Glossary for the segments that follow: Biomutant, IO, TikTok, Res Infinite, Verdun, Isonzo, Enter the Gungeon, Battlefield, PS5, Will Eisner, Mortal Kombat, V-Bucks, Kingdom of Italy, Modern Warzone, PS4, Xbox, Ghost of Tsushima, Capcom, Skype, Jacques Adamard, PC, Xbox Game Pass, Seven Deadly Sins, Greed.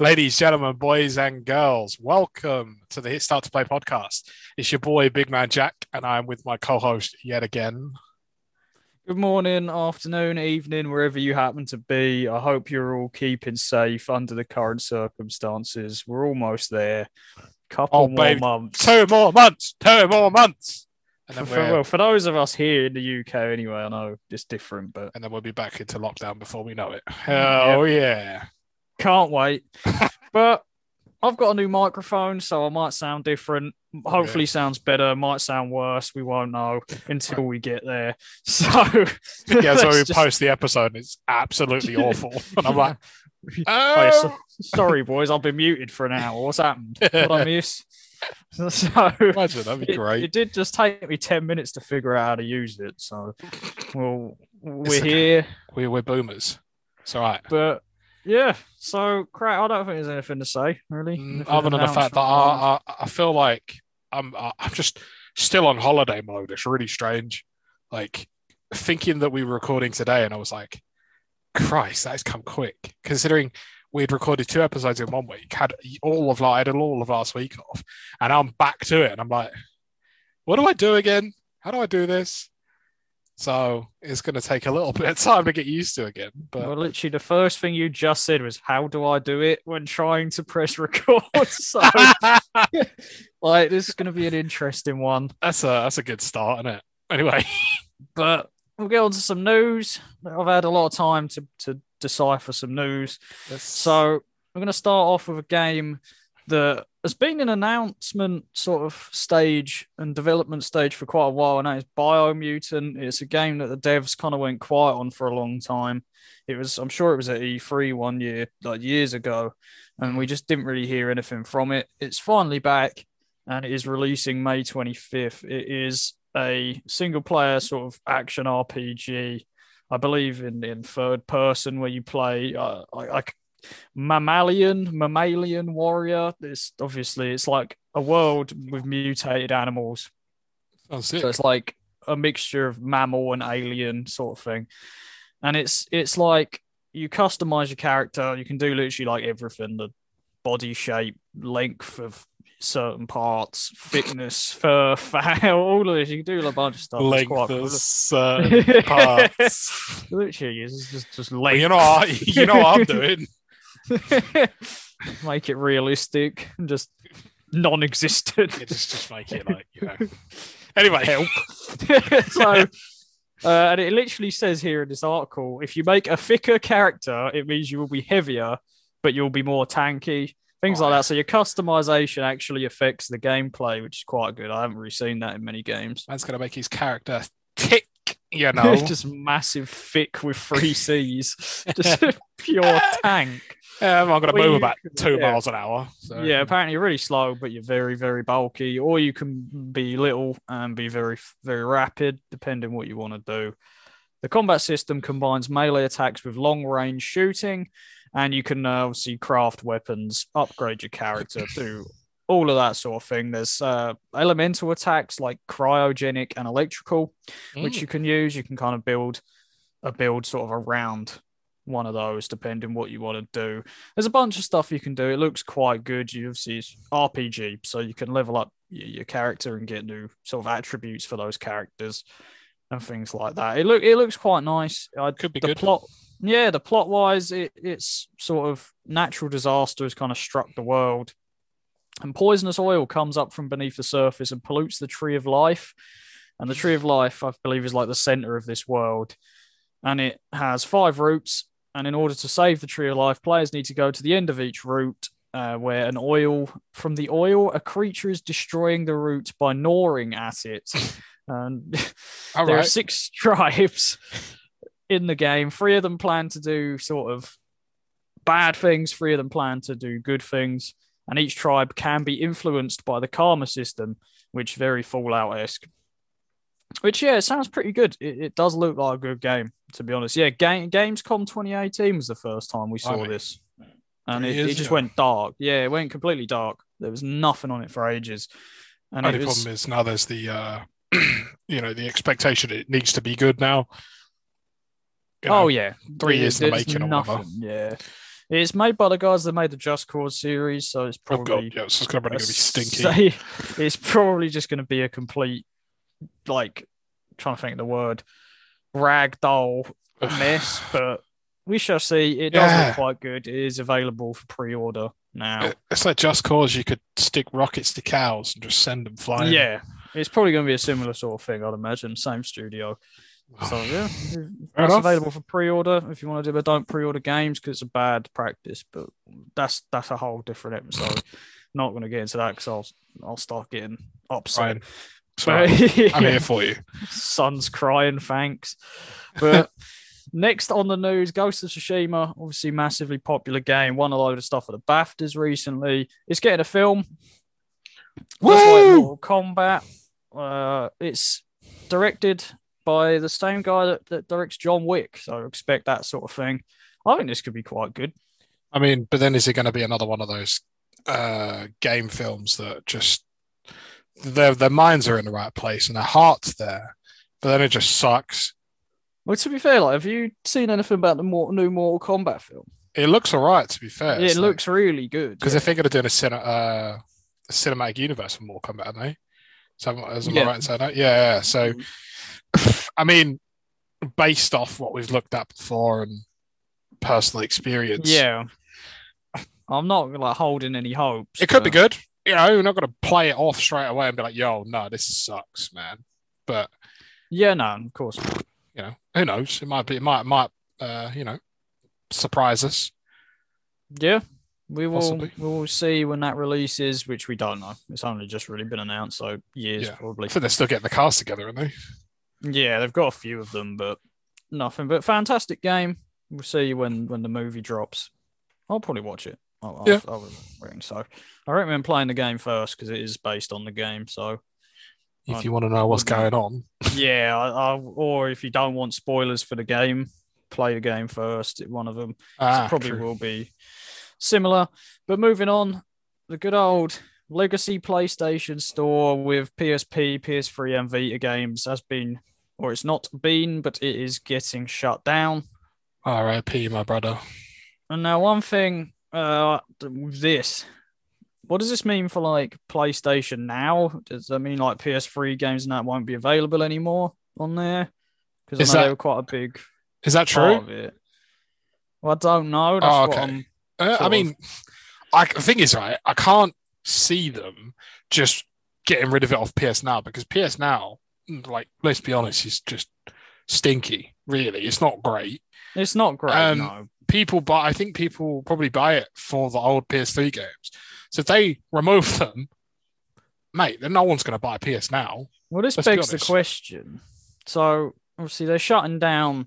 Ladies, gentlemen, boys and girls, welcome to the Hit Start to Play podcast. It's your boy, Big Man Jack, and I'm with my co-host yet again. Good morning, afternoon, evening, wherever you happen to be. I hope you're all keeping safe under the current circumstances. We're almost there. Couple more months. 2 more months. 2 more months. And then for those of us here in the UK anyway, I know it's different, but... And then we'll be back into lockdown before we know it. Oh, yeah. Can't wait. But I've got a new microphone, so I might sound different. Hopefully sounds better, might sound worse. We won't know until we get there. So yeah, so we post the episode and it's absolutely awful. And I'm like, oh, sorry, boys, I've been muted for an hour. What's happened? What I miss? So imagine, that'd be great. It did just take me 10 minutes to figure out how to use it. So we're here. We're boomers. It's all right. But yeah, so crap. I don't think there's anything to say really, other than the fact that I feel like I'm just still on holiday mode. It's really strange, like thinking that we were recording today, and I was like, "Christ, that has come quick." Considering we'd recorded 2 episodes in 1 week, had all of last week off, and I'm back to it, and I'm like, "What do I do again? How do I do this?" So it's going to take a little bit of time to get used to again. But well, literally, the first thing you just said was, "How do I do it?" when trying to press record. So, like, this is going to be an interesting one. That's a good start, isn't it? Anyway, but we'll get on to some news. I've had a lot of time to decipher some news. So we're going to start off with a game that has been an announcement sort of stage and development stage for quite a while, and that is Biomutant. It's a game that the devs kind of went quiet on for a long time. I'm sure it was at E3 1 year, like years ago, and we just didn't really hear anything from it. It's finally back, and it is releasing May 25th. It is a single-player sort of action RPG, I believe in third person, where you play... mammalian warrior. It's like a world with mutated animals. That's it. So it's like a mixture of mammal and alien sort of thing, and it's like you customize your character. You can do literally like everything: the body shape, length of certain parts, thickness, fur, fat, all of this. You can do a bunch of stuff. Length of certain parts. Literally, it's just length. Well, you know what I'm doing. Make it realistic and just non-existent. Yeah, just make it like, you know. Anyway, help. So and it literally says here in this article, if you make a thicker character, it means you will be heavier, but you'll be more tanky, things like that. So your customization actually affects the gameplay, which is quite good. I haven't really seen that in many games. That's gonna make his character tick. You know, just massive, thick with 3 C's, just pure tank. Yeah, I'm gonna move about 2 miles an hour. So. Yeah, apparently you're really slow, but you're very, very bulky, or you can be little and be very, very rapid, depending what you want to do. The combat system combines melee attacks with long-range shooting, and you can obviously craft weapons, upgrade your character, do all of that sort of thing. There's elemental attacks like cryogenic and electrical, which you can use. You can kind of build sort of around one of those, depending what you want to do. There's a bunch of stuff you can do. It looks quite good. You obviously, it's RPG, so you can level up your character and get new sort of attributes for those characters and things like that. It looks quite nice. Could be good. The plot wise, it's sort of natural disaster has kind of struck the world, and poisonous oil comes up from beneath the surface and pollutes the Tree of Life. And the Tree of Life, I believe, is like the center of this world. And it has 5 roots. And in order to save the Tree of Life, players need to go to the end of each root, where a creature is destroying the root by gnawing at it. And there are 6 tribes in the game. 3 of them plan to do sort of bad things. 3 of them plan to do good things. And each tribe can be influenced by the karma system, which very Fallout-esque. Which, yeah, it sounds pretty good. It does look like a good game, to be honest. Yeah, Gamescom 2018 was the first time we saw this. And it just went dark. Yeah, it went completely dark. There was nothing on it for ages. And the problem is now there's the, the expectation it needs to be good now. 3 years in the making or whatever. Yeah. It's made by the guys that made the Just Cause series, so it's probably it's just going to be stinky. It's probably just going to be a complete, like, I'm trying to think of the word, ragdoll mess. But we shall see. It does look quite good. It is available for pre-order now. It's like Just Cause. You could stick rockets to cows and just send them flying. Yeah, it's probably going to be a similar sort of thing, I'd imagine. Same studio. So yeah, that's available for pre-order if you want to do it. Don't pre-order games because it's a bad practice, but that's a whole different episode. Not going to get into that because I'll start getting upset. Right. Sorry. I'm here for you. Son's crying, thanks. But next on the news, Ghost of Tsushima, obviously massively popular game, won a load of stuff at the BAFTAs recently. It's getting a film. Woo! Just like Mortal Kombat. It's directed by the same guy that directs John Wick, so expect that sort of thing. I think this could be quite good. I mean, but then is it going to be another one of those game films that just their minds are in the right place and their heart's there, but then it just sucks? Well, to be fair, like, have you seen anything about the new Mortal Kombat film? It looks all right, to be fair. It looks really good. Because if they're going to do a cinematic universe for Mortal Kombat, aren't they? So, am I right in saying that? Yeah, so... I mean, based off what we've looked at before and personal experience. Yeah. I'm not like holding any hopes. It could be good. You know, we're not going to play it off straight away and be like, yo, no, this sucks, man. But yeah, no, of course. You know, who knows? It might surprise us. Yeah. We will see when that releases, which we don't know. It's only just really been announced, so years probably. So they're still getting the cast together, aren't they? Yeah, they've got a few of them, but nothing. But fantastic game. We'll see when the movie drops. I'll probably watch it. I recommend playing the game first because it is based on the game. So if you want to know what's going on. Yeah, or if you don't want spoilers for the game, play the game first. One of them so probably will be similar. But moving on, the good old legacy PlayStation Store with PSP, PS3 and Vita games it is getting shut down. R.I.P. my brother. And now one thing with this, what does this mean for like PlayStation Now? Does that mean like PS3 games and that won't be available anymore on there? Because I know they were quite a big Is that true? Part of it. Well, I don't know. That's what I'm I mean, the thing is, right, I can't see them just getting rid of it off PS Now because PS Now, like, let's be honest, is just stinky, really. It's not great. It's not great, no. I think people probably buy it for the old PS3 games. So if they remove them, mate, then no one's going to buy PS Now. Well, this begs the question. So, obviously, they're shutting down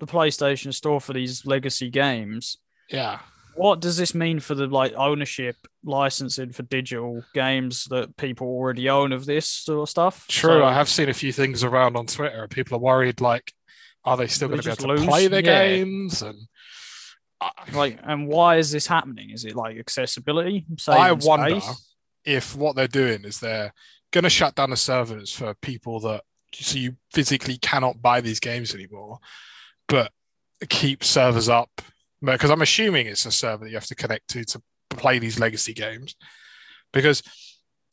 the PlayStation Store for these legacy games. Yeah. What does this mean for the like ownership licensing for digital games that people already own of this sort of stuff? True, so, I have seen a few things around on Twitter. People are worried, like, are they still going to be able to play their games? And and why is this happening? Is it like accessibility? I wonder if what they're doing is they're going to shut down the servers for people so you physically cannot buy these games anymore, but keep servers up. Because I'm assuming it's a server that you have to connect to play these legacy games,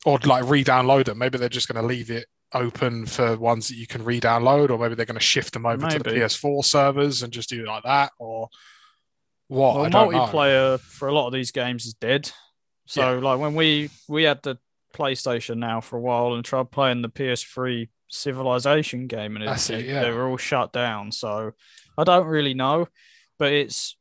or like re-download them. Maybe they're just going to leave it open for ones that you can re-download, or maybe they're going to shift them over to the PS4 servers and just do it like that, or what? Well, I don't multiplayer know. For a lot of these games is dead. So like when we had the PlayStation Now for a while and tried playing the PS3 Civilization game, and they were all shut down. So I don't really know, but it's.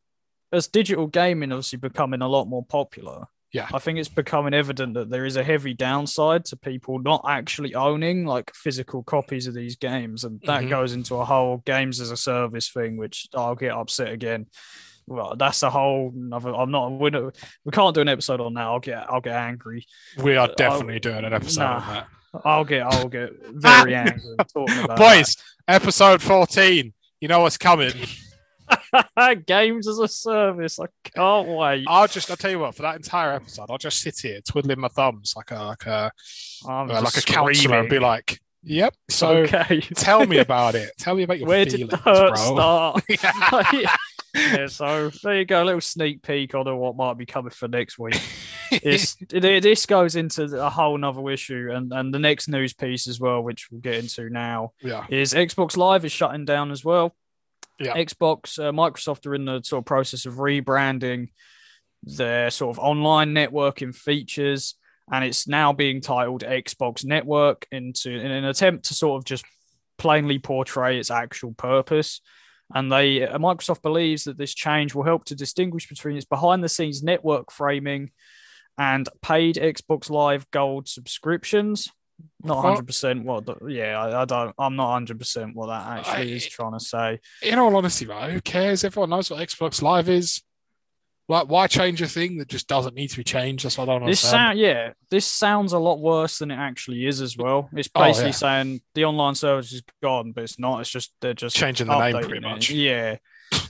As digital gaming obviously becoming a lot more popular, I think it's becoming evident that there is a heavy downside to people not actually owning like physical copies of these games, and that goes into a whole games as a service thing, which I'll get upset again. Well, that's a whole another. We can't do an episode on that. I'll get angry. We are definitely doing an episode on that. I'll get very angry talking about boys. That. Episode 14. You know what's coming. Games as a service. I can't wait. I'll tell you what, for that entire episode, I'll just sit here twiddling my thumbs like a counselor and be like, yep, so okay. Tell me about it. Tell me about your feelings, bro. Where did the hurt start? Yeah, so there you go, a little sneak peek on what might be coming for next week. This goes into a whole nother issue, and the next news piece as well, which we'll get into now, is Xbox Live is shutting down as well. Xbox, Microsoft are in the sort of process of rebranding their sort of online networking features, and it's now being titled Xbox Network in an attempt to sort of just plainly portray its actual purpose. And Microsoft believes that this change will help to distinguish between its behind-the-scenes network framing and paid Xbox Live Gold subscriptions. Not 100% I'm not 100% what that actually is trying to say. In all honesty, right? Who cares? Everyone knows what Xbox Live is. Like, why change a thing that just doesn't need to be changed? That's what I don't understand. This sounds a lot worse than it actually is as well. It's basically saying the online service is gone, but it's not. It's just they're just changing the name pretty much. Yeah.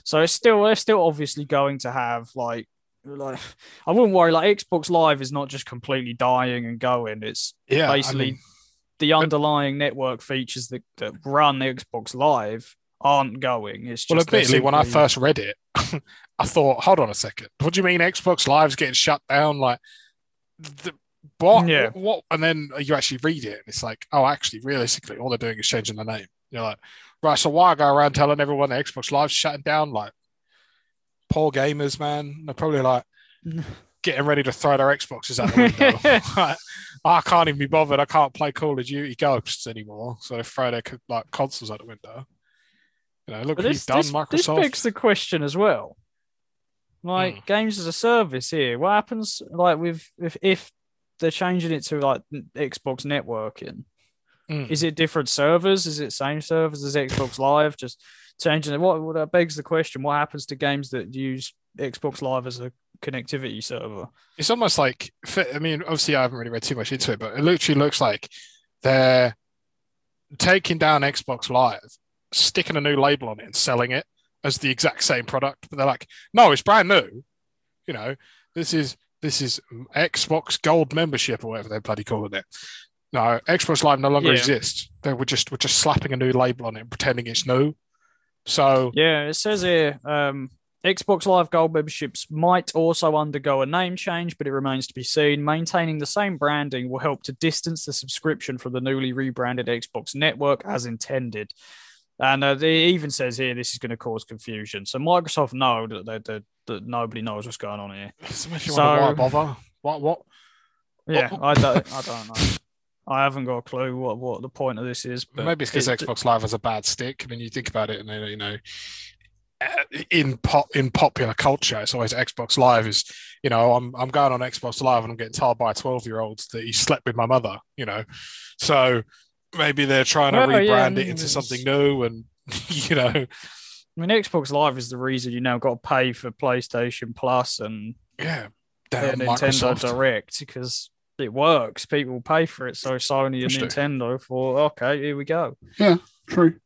So it's still obviously going to have like I wouldn't worry. Like, Xbox Live is not just completely dying and going. It's the underlying network features that run Xbox Live aren't going. It's just admittedly, when I first read it, I thought, hold on a second, what do you mean Xbox Live's getting shut down? Like, what? Yeah. What? And then you actually read it, and it's like, oh, actually, realistically, all they're doing is changing the name. You're like, right, so why go around telling everyone that Xbox Live's shutting down? Like, poor gamers, man. They're probably like getting ready to throw their Xboxes out the window. Like, I can't even be bothered. I can't play Call of Duty Ghosts anymore. So they throw their consoles out the window. You know, look, he's done Microsoft. This begs the question as well. Like, games as a service here. What happens, like, with if they're changing it to like Xbox networking? Is it different servers? Is it same servers as Xbox Live? Just changing it. What that begs the question? What happens to games that use Xbox Live as a connectivity server? It's almost like, I mean, obviously, I haven't really read too much into it, but it literally looks like they're taking down Xbox Live, sticking a new label on it and selling it as the exact same product, but they're like, no, it's brand new. You know, this is Xbox Gold membership or whatever they're bloody calling it. No, Xbox Live no longer exists. They were just slapping a new label on it and pretending it's new. So it says here, Xbox Live Gold memberships might also undergo a name change, but it remains to be seen. Maintaining the same branding will help to distance the subscription from the newly rebranded Xbox Network as intended. And it even says here this is going to cause confusion. So Microsoft know that nobody knows what's going on here. Why bother? What? Yeah, I don't know. I haven't got a clue what the point of this is. But maybe it's because Xbox Live has a bad stick. I mean, you think about it, and you know, in popular culture, it's always Xbox Live is. You know, I'm going on Xbox Live and I'm getting told by 12-year-olds that he slept with my mother. You know, so. Maybe they're trying to rebrand it into something new, and you know, I mean, Xbox Live is the reason you now got to pay for PlayStation Plus and Nintendo Direct, because it works. People pay for it, so Sony and Nintendo thought, okay, here we go. Yeah, true.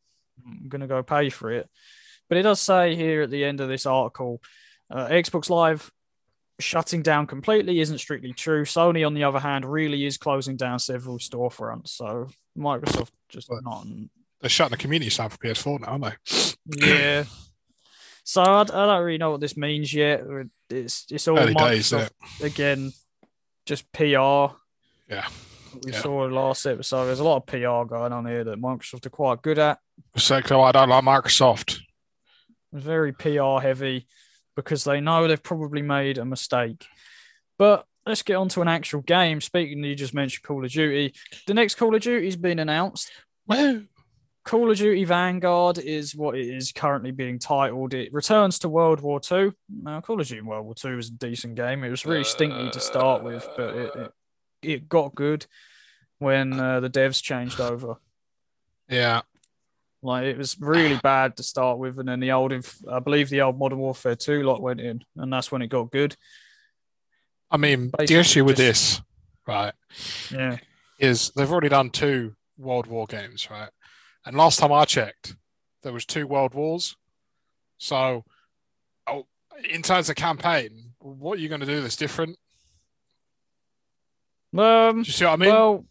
I'm gonna go pay for it, but it does say here at the end of this article, Xbox Live shutting down completely isn't strictly true. Sony, on the other hand, really is closing down several storefronts. So Microsoft they're shutting the community side for PS4 now, aren't they? Yeah. So I don't really know what this means yet. It's all early Microsoft days, again, just PR. Yeah. We saw the last episode. There's a lot of PR going on here that Microsoft are quite good at. Exactly why I don't like Microsoft. Very PR heavy, because they know they've probably made a mistake. But let's get on to an actual game. Speaking, you just mentioned Call of Duty. The next Call of Duty's been announced. Whoa. Call of Duty Vanguard is what it is currently being titled. It returns to World War II. Now, Call of Duty World War II was a decent game. It was really stinky to start with, but it got good when the devs changed over. Yeah. Like, it was really bad to start with, and then I believe the old Modern Warfare 2 lot went in, and that's when it got good. I mean, basically, the issue with this, right, is they've already done 2 World War games, right? And last time I checked, there was 2 World Wars. So, in terms of campaign, what are you going to do that's different? Do you see what I mean? Well,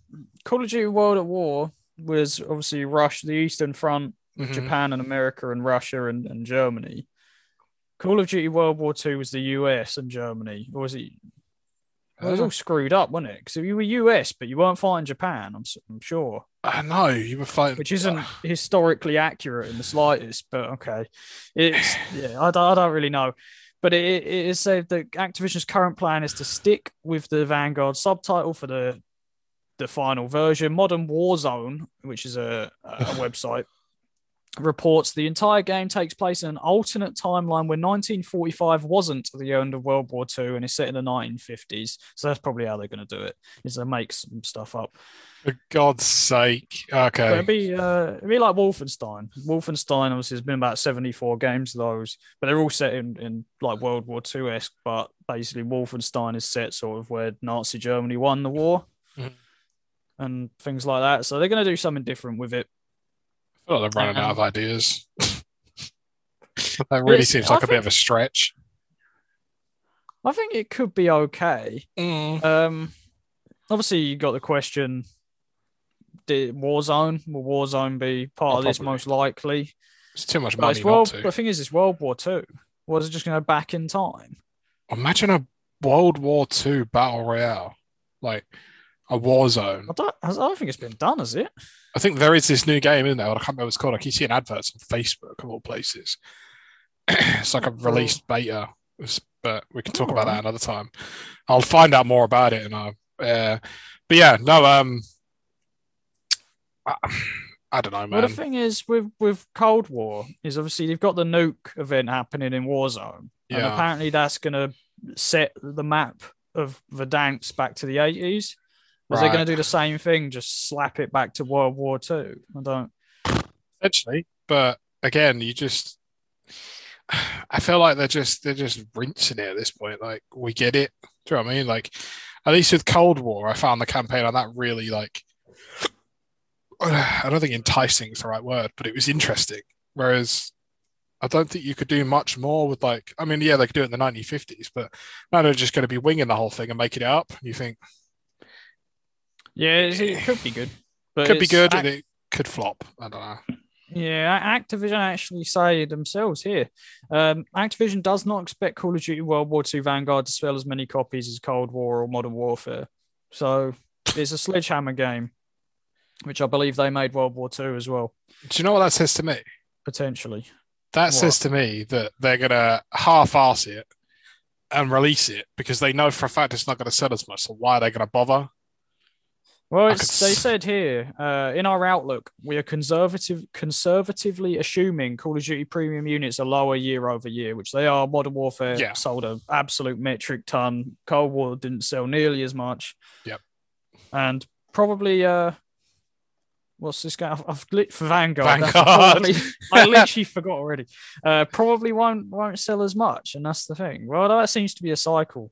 Call of Duty World at War was obviously Russia, the Eastern Front, Japan and America and Russia and Germany. Call of Duty World War II was the US and Germany, or was it? Well, it was all screwed up, wasn't it? Because you were US, but you weren't fighting Japan. I'm sure. I know you were fighting, which isn't historically accurate in the slightest. But okay, it's I don't really know. But it is said that Activision's current plan is to stick with the Vanguard subtitle for the final version. Modern Warzone, which is a website, reports the entire game takes place in an alternate timeline where 1945 wasn't the end of World War II and is set in the 1950s. So that's probably how they're going to do it, is they make some stuff up. For God's sake. Okay. It'd be like Wolfenstein. Wolfenstein, obviously, there's been about 74 games of those, but they're all set in like World War II-esque, but basically Wolfenstein is set sort of where Nazi Germany won the war and things like that. So they're going to do something different with it. Well, they're running out of ideas. That really seems like a bit of a stretch. I think it could be okay. Obviously, you got the question, did Warzone? Will Warzone be part of this, most likely? It's too much money not to. The thing is, it's World War II. Or is it just going to go back in time? Imagine a World War II battle royale. Like... a war zone. I don't think it's been done, has it? I think there is this new game, isn't there? I can't remember what it's called. I keep seeing adverts on Facebook of all places. It's like a released beta, but we can talk about that another time. I'll find out more about it, and but yeah, no. I don't know, man. Well, the thing is with Cold War is obviously they've got the nuke event happening in Warzone, and apparently that's going to set the map of Verdansk back to the 80s. Is they going to do the same thing, just slap it back to World War II? I don't. Potentially, but again, I feel like they're just rinsing it at this point. Like, we get it. Do you know what I mean? Like, at least with Cold War, I found the campaign on that really, like, I don't think enticing is the right word, but it was interesting. Whereas I don't think you could do much more with, like, I mean, yeah, they could do it in the 1950s, but now they're just going to be winging the whole thing and making it up. You think... yeah, it could be good. But could be good, and it could flop. I don't know. Yeah, Activision actually say themselves here. Activision does not expect Call of Duty World War II Vanguard to sell as many copies as Cold War or Modern Warfare. So it's a sledgehammer game, which I believe they made World War II as well. Do you know what that says to me? Potentially. That says to me that they're going to half-arse it and release it because they know for a fact it's not going to sell as much. So why are they going to bother? Well, they said here, in our outlook, we are conservatively assuming Call of Duty premium units are lower year over year, which they are. Modern Warfare sold an absolute metric ton. Cold War didn't sell nearly as much. Yep. And probably, what's this guy? I've lit for Vanguard. I literally forgot already. Probably won't sell as much, and that's the thing. Well, that seems to be a cycle.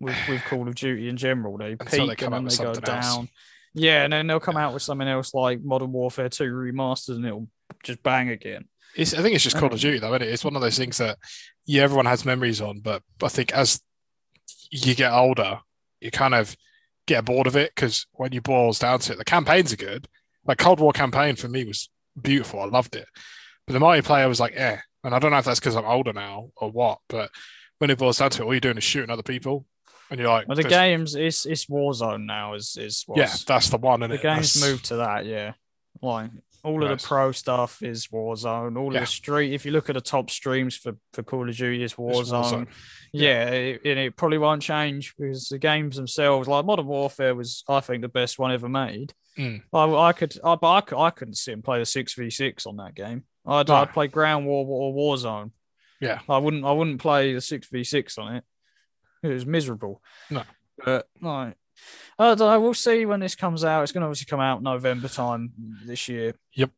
With Call of Duty in general, they peak and then they go down. Else. Yeah, and then they'll come out with something else like Modern Warfare 2 Remastered, and it'll just bang again. I think it's just Call of Duty, though, isn't it? It's one of those things that everyone has memories on, but I think as you get older, you kind of get bored of it because when you boils down to it, the campaigns are good. Like Cold War campaign for me was beautiful. I loved it, but the multiplayer was like, and I don't know if that's because I'm older now or what, but when it boils down to it, all you're doing is shooting other people. And you're like, well, the games, it's Warzone now. That's the one. Isn't it? Games moved to that, yeah. Like all of the pro stuff is Warzone. All of the street, if you look at the top streams for Call of Duty, it's Warzone. Yeah, it probably won't change because the games themselves, like Modern Warfare, was I think the best one ever made. I couldn't sit and play the 6v6 on that game. I'd play Ground War or Warzone. Yeah, I wouldn't play the 6v6 on it. It was miserable. No. But, right. I don't know. We'll see when this comes out. It's going to obviously come out November time this year. Yep.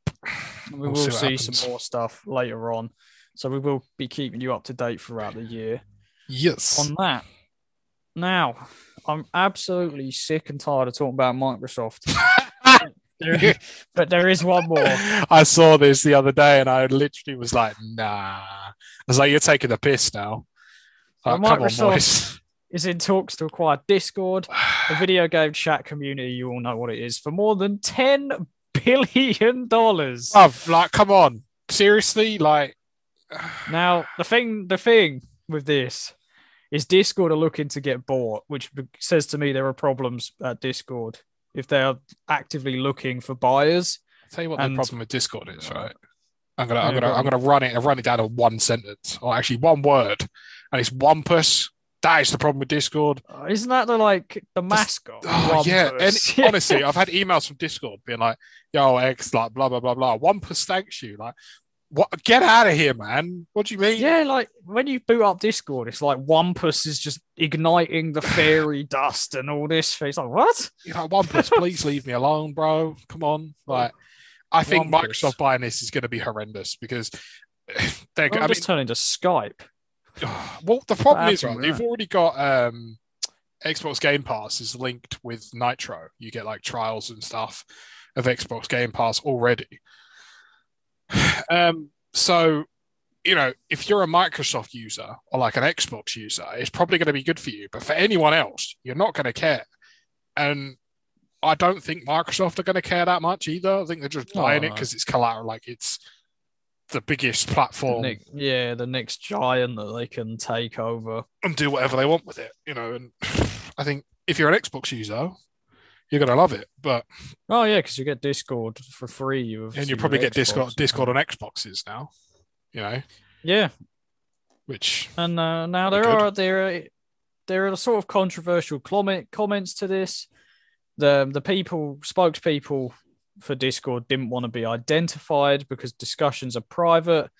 We will see some more stuff later on. So we will be keeping you up to date throughout the year. Yes. On that. Now, I'm absolutely sick and tired of talking about Microsoft. But there is one more. I saw this the other day and I literally was like, nah. I was like, you're taking the piss now. Microsoft is in talks to acquire Discord, a video game chat community. You all know what it is, for more than $10 billion. Come on, seriously, like Now, the thing with this is Discord are looking to get bought, which says to me there are problems at Discord if they are actively looking for buyers. I'll tell you what the problem with Discord is, right? I'm gonna run it down in one sentence, or actually one word, and it's Wampus. That is the problem with Discord. Isn't that the mascot? Oh, yeah. And honestly, I've had emails from Discord being like, "Yo, X, like blah blah blah blah. Wampus thanks you." Like, what? Get out of here, man. What do you mean? Yeah, like when you boot up Discord, it's like Wampus is just igniting the fairy dust and all this. It's like, what? You're like, Wampus, please leave me alone, bro. Come on. Like, I think Wampus. Microsoft buying this is going to be horrendous because they're going to turn into Skype. Well, the problem is, right, you've already got Xbox Game Pass is linked with Nitro. You get like trials and stuff of Xbox Game Pass already. So, you know, if you're a Microsoft user or like an Xbox user, it's probably going to be good for you. But for anyone else, you're not going to care. And I don't think Microsoft are going to care that much either. I think they're just buying it because it's collateral. Like, it's the biggest platform. The next giant that they can take over. And do whatever they want with it, you know. And I think if you're an Xbox user, you're going to love it. But because you get Discord for free. And you probably get Discord on Xboxes now, you know. Yeah. Now there are sort of controversial comments to this. The spokespeople for Discord didn't want to be identified because discussions are private,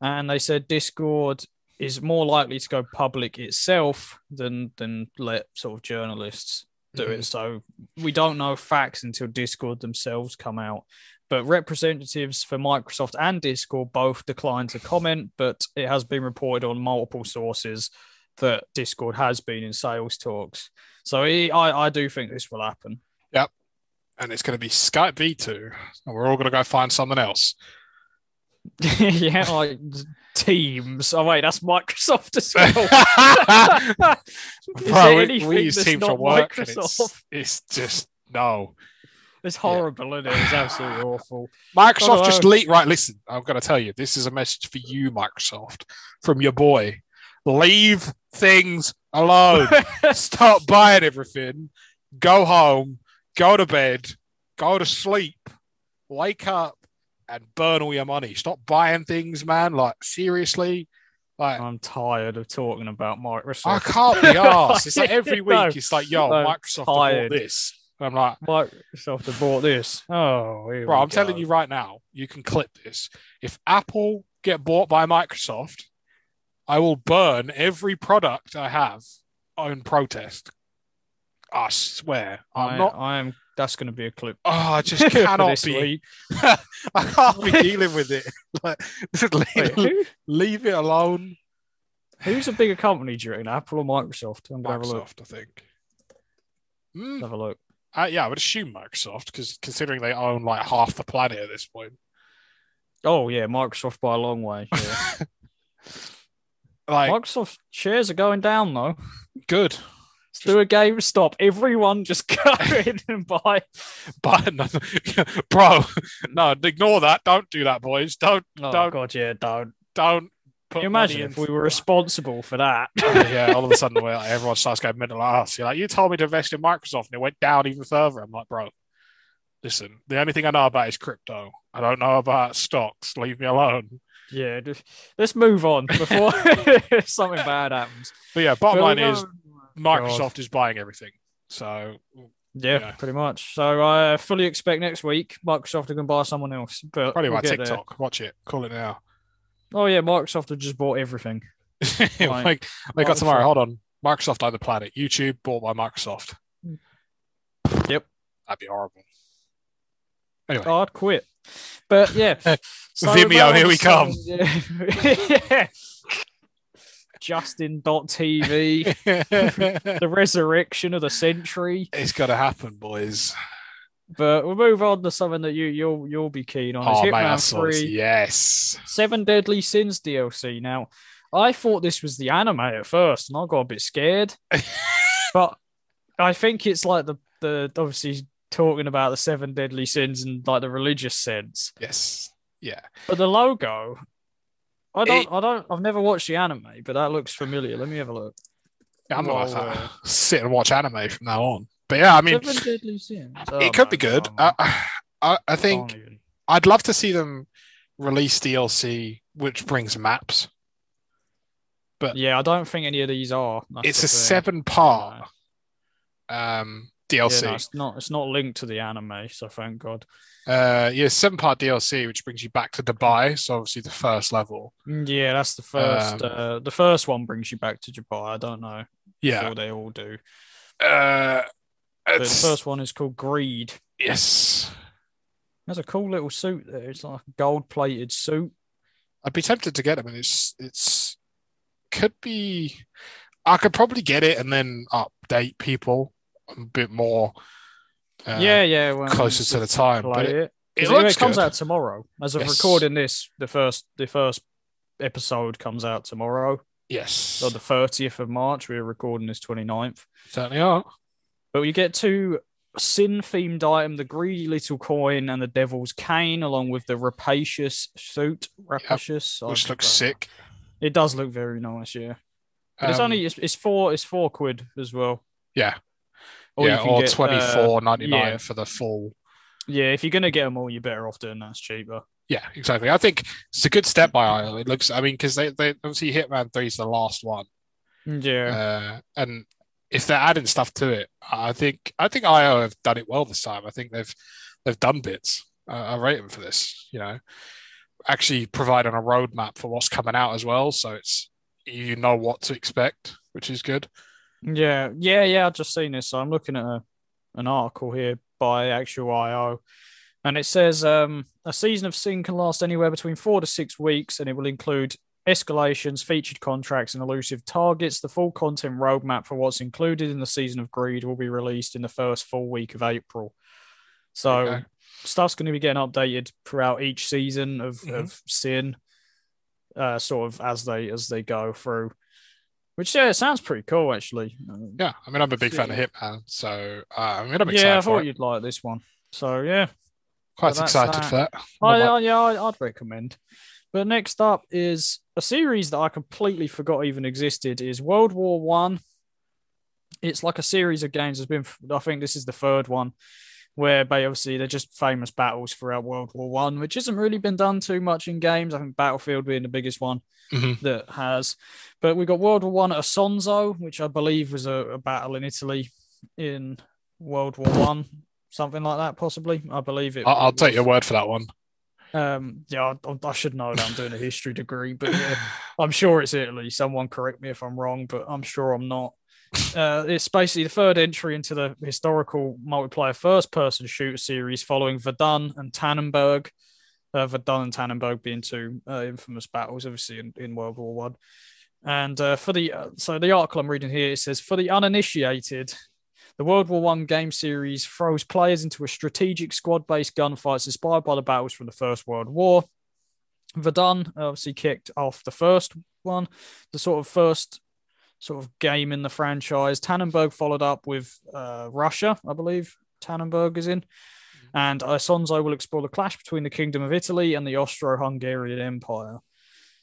and they said Discord is more likely to go public itself than let sort of journalists do it. So we don't know facts until Discord themselves come out. But representatives for Microsoft and Discord both declined to comment, but it has been reported on multiple sources that Discord has been in sales talks. So I do think this will happen. Yep. And it's going to be Skype V2, and we're all going to go find something else. Yeah, like Teams. Oh, wait, that's Microsoft as well. Bro, we use Teams for work. It's just, no. It's horrible, isn't it? It's absolutely awful. Microsoft just leaked. Right, listen, I'm going to tell you, this is a message for you, Microsoft, from your boy. Leave things alone. Stop buying everything. Go home. Go to bed. Go to sleep. Wake up and burn all your money. Stop buying things, man. Like, seriously. Like, I'm tired of talking about Microsoft. I can't be arsed. It's like every week it's like, yo, Microsoft bought this. And I'm like, Microsoft have bought this. Oh, bro, I'm telling you right now, you can clip this. If Apple get bought by Microsoft, I will burn every product I have on protest. I swear, I'm not. That's going to be a clip. Oh, I just cannot be. I can't be dealing with it. Like, leave it alone. Who's a bigger company, do you reckon, Apple or Microsoft? I'm going to have a look. Microsoft, I think. Let's have a look. I would assume Microsoft, because considering they own like half the planet at this point. Oh yeah, Microsoft by a long way. Yeah. Like, Microsoft shares are going down though. Good. Let's do a GameStop. Everyone just go in and buy another. Bro, no, ignore that. Don't do that, boys. Don't. God, yeah, don't. Put you imagine if we were responsible for that? Yeah, all of a sudden, everyone starts going mental ass. You're like, you told me to invest in Microsoft, and it went down even further. I'm like, bro, listen, the only thing I know about is crypto. I don't know about stocks. Leave me alone. Yeah, let's move on before something bad happens. But yeah, bottom line is. Microsoft is buying everything. So, pretty much. So, I fully expect next week Microsoft are going to buy someone else. But probably by TikTok. There. Watch it. Call it now. Oh, yeah. Microsoft have just bought everything. They got tomorrow. Hold on. Microsoft own the planet. YouTube bought by Microsoft. Yep. That'd be horrible. Anyway. I'd quit. But, yeah. So Vimeo, here we come. Yeah. Justin.tv. The resurrection of the century. It's got to happen, boys. But we'll move on to something that you'll be keen on. Oh, Hitman 3. Yes. Seven Deadly Sins DLC. Now, I thought this was the anime at first, and I got a bit scared. But I think it's like the obviously talking about the Seven Deadly Sins and like the religious sense. Yes. Yeah. But the logo I've never watched the anime, but that looks familiar. Let me have a look. Yeah, I'm gonna have to sit and watch anime from now on. But yeah, I mean, Seven Deadly Sins. It could be good. I think I'd love to see them release DLC which brings maps. But yeah, I don't think any of these are. It's a 7-part DLC. Yeah, no, it's not linked to the anime, so thank God. 7-part DLC, which brings you back to Dubai. So obviously the first level. Yeah, that's the first. The first one brings you back to Dubai. I don't know. Yeah, sure they all do. The first one is called Greed. Yes, that's a cool little suit there. It's like a gold-plated suit. I'd be tempted to get it, but it's could be. I could probably get it and then update people a bit more. Closer to the time. But it comes out tomorrow. As of recording this, the first episode comes out tomorrow. Yes. So the 30th of March, we're recording this 29th. Certainly are. But you get 2 sin-themed items, the greedy little coin and the devil's cane, along with the rapacious suit. Which looks sick. It does look very nice, yeah. But it's £4 as well. Yeah. Or $24.99 for the full. Yeah, if you're going to get them all, you're better off doing that. It's cheaper. Yeah, exactly. I think it's a good step by IO. It looks, I mean, because they obviously Hitman 3 is the last one. Yeah. And if they're adding stuff to it, I think IO have done it well this time. I think they've done bits. I rate them for this, you know. Actually providing a roadmap for what's coming out as well. So it's, you know what to expect, which is good. Yeah. I've just seen this. So I'm looking at an article here by actual IO, and it says a season of sin can last anywhere between 4 to 6 weeks, and it will include escalations, featured contracts, and elusive targets. The full content roadmap for what's included in the season of Greed will be released in the first full week of April. So stuff's going to be getting updated throughout each season of sin, sort of as they go through. Which, it sounds pretty cool, actually. Yeah, I mean, I'm a big fan of Hitman, so I'm going to be excited. Yeah, I thought you'd like this one. So, yeah. Quite excited for that. I'd recommend. But next up is a series that I completely forgot even existed, is World War One. It's like a series of games. I think this is the 3rd one, where obviously they're just famous battles throughout World War One, which hasn't really been done too much in games. I think Battlefield being the biggest one that has. But we got World War One at Isonzo, which I believe was a battle in Italy in World War One, something like that, possibly. I believe it. I'll take your word for that one. I should know that. I'm doing a history degree, but yeah, I'm sure it's Italy. Someone correct me if I'm wrong, but I'm sure I'm not. It's basically the 3rd entry into the historical multiplayer first-person shooter series following Verdun and Tannenberg. Verdun and Tannenberg being 2 infamous battles, obviously, in World War One. And so the article I'm reading here, it says, for the uninitiated, the World War One game series throws players into a strategic squad-based gunfights inspired by the battles from the First World War. Verdun obviously kicked off the first one, the first game in the franchise. Tannenberg followed up with Russia, I believe Tannenberg is in. And Isonzo will explore the clash between the Kingdom of Italy and the Austro-Hungarian Empire.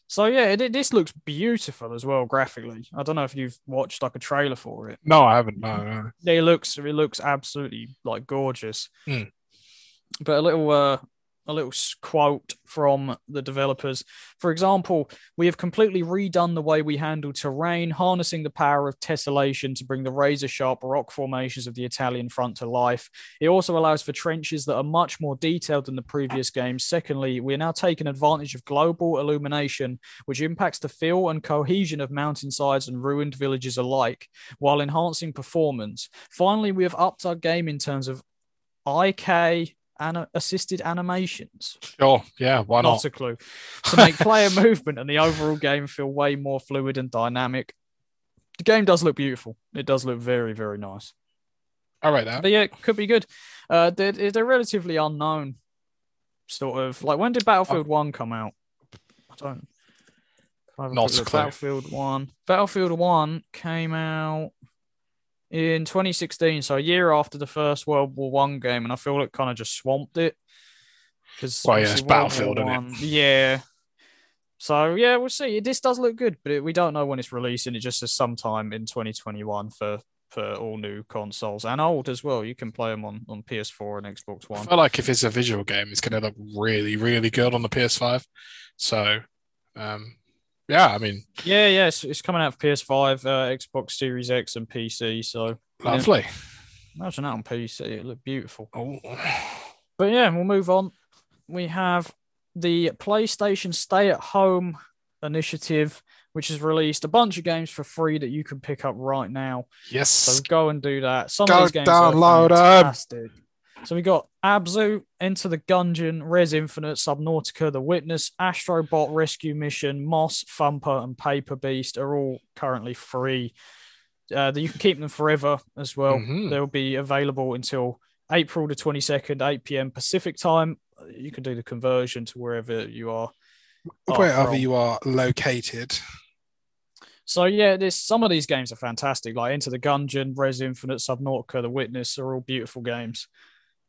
So, yeah, this looks beautiful as well, graphically. I don't know if you've watched, a trailer for it. No, I haven't. No. It looks absolutely, gorgeous. Mm. But a little quote from the developers. For example, we have completely redone the way we handle terrain, harnessing the power of tessellation to bring the razor-sharp rock formations of the Italian front to life. It also allows for trenches that are much more detailed than the previous games. Secondly, we are now taking advantage of global illumination, which impacts the feel and cohesion of mountainsides and ruined villages alike, while enhancing performance. Finally, we have upped our game in terms of IK... assisted animations. Sure, yeah, why not? Not a clue. To make player movement and the overall game feel way more fluid and dynamic. The game does look beautiful. It does look very, very nice. All right, then. But yeah, it could be good. They're relatively unknown, sort of. When did Battlefield 1 come out? Not a clue. Battlefield 1 came out in 2016, so a year after the first World War One game, and I feel it kind of just swamped it. It's Battlefield, isn't it? Yeah. So, yeah, we'll see. This does look good, but we don't know when it's released, and it just says sometime in 2021 for all new consoles and old as well. You can play them on PS4 and Xbox One. I feel like if it's a visual game, it's going to look really, really good on the PS5. So, yeah, I mean... Yeah, yeah, it's coming out for PS5, Xbox Series X and PC, so... Lovely. Yeah. Imagine that on PC. It looked beautiful. Oh. But yeah, we'll move on. We have the PlayStation Stay at Home initiative, which has released a bunch of games for free that you can pick up right now. Yes. So go and do that. Some of these games are fantastic. So we got Abzu, Enter the Gungeon, Res Infinite, Subnautica, The Witness, Astrobot Rescue Mission, Moss, Thumper, and Paper Beast are all currently free. You can keep them forever as well. Mm-hmm. They'll be available until April the 22nd, 8 p.m. Pacific time. You can do the conversion to wherever you are. Wherever you are located. So, yeah, some of these games are fantastic. Like Enter the Gungeon, Res Infinite, Subnautica, The Witness are all beautiful games.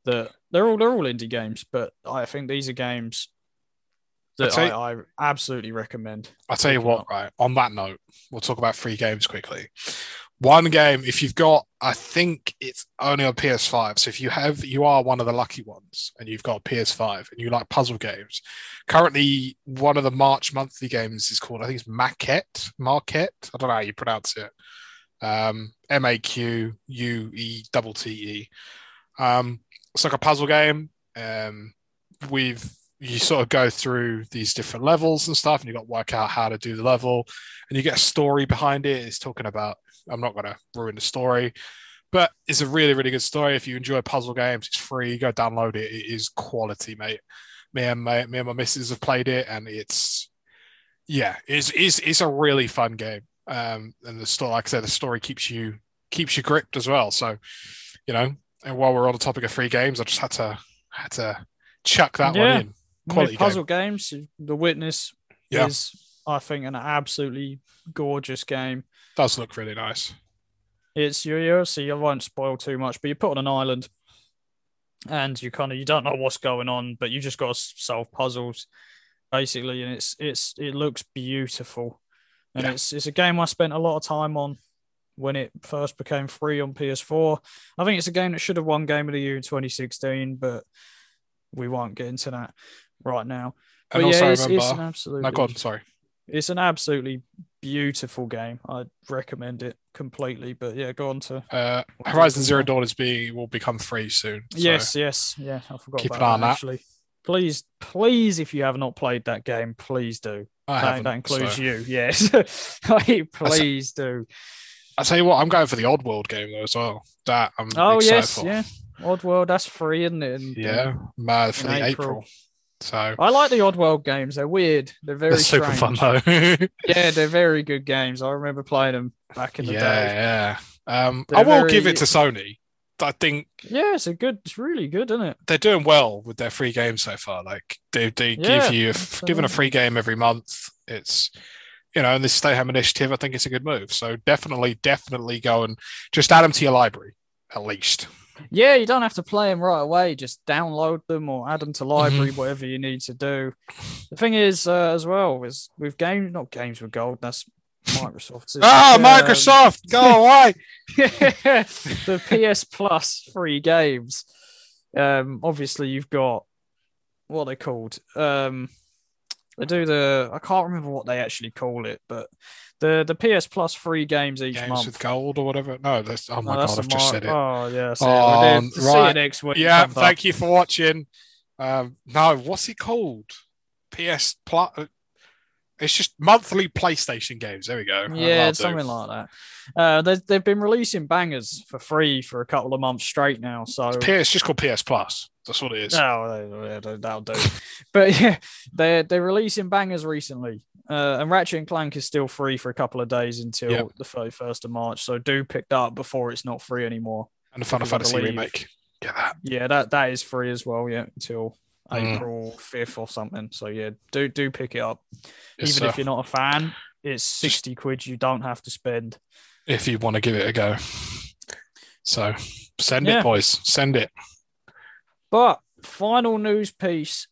They're all indie games, but I think these are games that I absolutely recommend. I'll tell you what, right? On that note, we'll talk about free games quickly. One game, if you've got, I think it's only on PS5. So if you are one of the lucky ones and you've got a PS5 and you like puzzle games, currently one of the March monthly games is called, I think it's Marquette. I don't know how you pronounce it. Maquette. It's like a puzzle game. You sort of go through these different levels and stuff, and you've got to work out how to do the level, and you get a story behind it. It's talking about, I'm not going to ruin the story, but it's a really, really good story. If you enjoy puzzle games, it's free. Go download it. It is quality, mate. Me and my missus have played it, and it's a really fun game. And the story, like I said, the story keeps you gripped as well. So, you know, and while we're on the topic of free games, I just had to chuck that one in. Puzzle games, The Witness is, I think, an absolutely gorgeous game. Does look really nice. It's so you won't spoil too much, but you put on an island, and you don't know what's going on, but you just got to solve puzzles basically, and it looks beautiful, and it's a game I spent a lot of time on when it first became free on PS4. I think it's a game that should have won Game of the Year in 2016, but we won't get into that right now. But it's an absolutely beautiful game. I recommend it completely. But yeah, go on to Horizon Zero Dawn will become free soon. So yes, I forgot about that. Actually, please, if you have not played that game, please do. That includes you. Yes, please do. I tell you what, I'm going for the Oddworld game though as well. That I'm excited for. Yeah. Oddworld, that's free, isn't it? For April. So I like the Oddworld games. They're weird. They're very strange. Super fun though. Yeah, they're very good games. I remember playing them back in the day. Yeah, I will give it to Sony. I think. Yeah, it's really good, isn't it? They're doing well with their free games so far. Like they give a free game every month. It's. And this Stay Home initiative, I think it's a good move. So definitely go and just add them to your library, at least. Yeah, you don't have to play them right away. Just download them or add them to library, whatever you need to do. The thing is, as well, is with games with gold. That's Microsoft. Microsoft, go away. The PS Plus free games. Obviously, you've got what they're called. They do I can't remember what they actually call it, but the PS Plus free games each month. Games with gold or whatever? No, that's... Oh, my God, I've just said it. Oh, yeah. See you next week. Yeah, thank you for watching. No, what's it called? PS Plus... It's just monthly PlayStation games. There we go. Yeah, something like that. They've been releasing bangers for free for a couple of months straight now. So it's just called PS Plus. That's what it is. Oh, that'll do. But yeah, they're releasing bangers recently. And Ratchet & Clank is still free for a couple of days until the 31st of March. So do pick that up before it's not free anymore. And the Final Fantasy remake. Get that. Yeah, that is free as well. Yeah, until... April 5th or something. So yeah, do pick it up. Yes, even if you're not a fan, it's 60 quid you don't have to spend if you want to give it a go. So send it, boys. Send it. But final news piece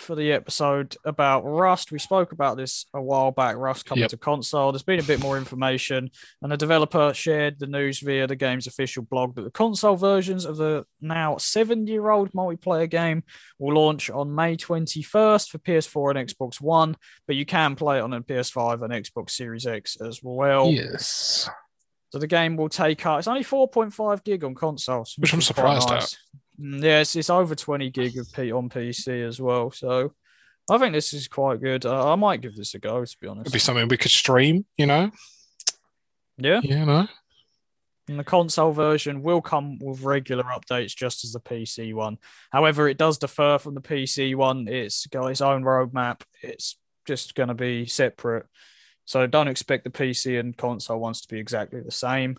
for the episode about Rust. We spoke about this a while back, Rust coming to console. There's been a bit more information, and the developer shared the news via the game's official blog that the console versions of the now 7-year-old multiplayer game will launch on May 21st for PS4 and Xbox One, but you can play it on a PS5 and Xbox Series X as well. Yes. So the game will take up... It's only 4.5 gig on consoles. Which I'm surprised at. Yeah, it's over 20 gig of on PC as well. So I think this is quite good. I might give this a go, to be honest. It'd be something we could stream, you know? Yeah. Yeah, no. And the console version will come with regular updates just as the PC one. However, it does differ from the PC one. It's got its own roadmap. It's just going to be separate. So don't expect the PC and console ones to be exactly the same.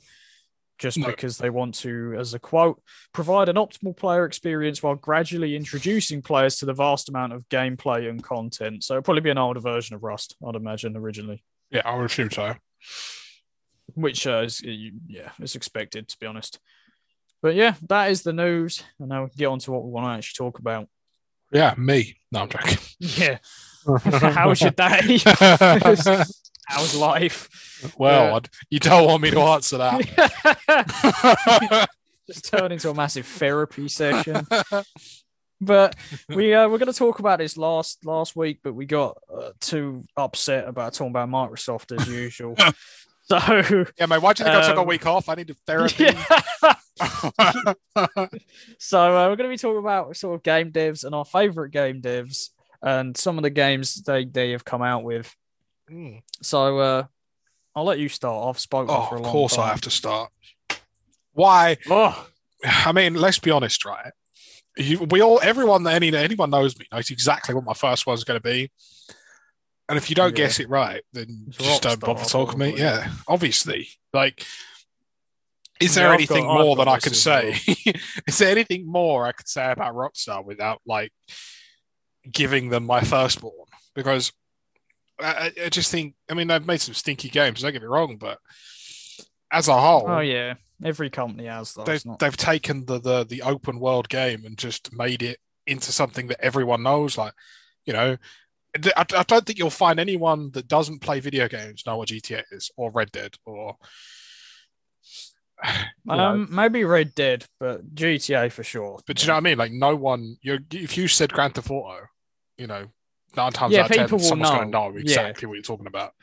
Just because they want to, as a quote, provide an optimal player experience while gradually introducing players to the vast amount of gameplay and content. So it'll probably be an older version of Rust, I'd imagine, originally. Yeah, I would assume so. Which is expected, to be honest. But yeah, that is the news. And now we can get on to what we want to actually talk about. Yeah, me. No, I'm joking. Yeah. How was your day? How's life? Well, you don't want me to answer that. Just turn into a massive therapy session. But we're going to talk about this last week, but we got too upset about talking about Microsoft as usual. So yeah, mate, why do you think I took a week off? I need therapy. Yeah. So we're going to be talking about sort of game devs and our favourite game devs and some of the games they have come out with. So I'll let you start. I've spoken for a long time. Of course I have to start. Why? Oh. I mean, let's be honest, right? Anyone knows me knows exactly what my first one's going to be. And if you don't guess it right, then just don't bother talking to me. Yeah, obviously. Like, is there anything more that I could say? Is there anything more I could say about Rockstar without, like, giving them my firstborn? Because... I just think, I mean, they've made some stinky games, don't get me wrong, but as a whole... Oh, yeah. Every company has those. They've taken the open world game and just made it into something that everyone knows. Like, you know, I don't think you'll find anyone that doesn't play video games know what GTA is, or Red Dead, or... maybe Red Dead, but GTA for sure. But do you know what I mean? Like, no one... If you said Grand Theft Auto, you know... 9 times out of 10, someone's going to know exactly what you're talking about.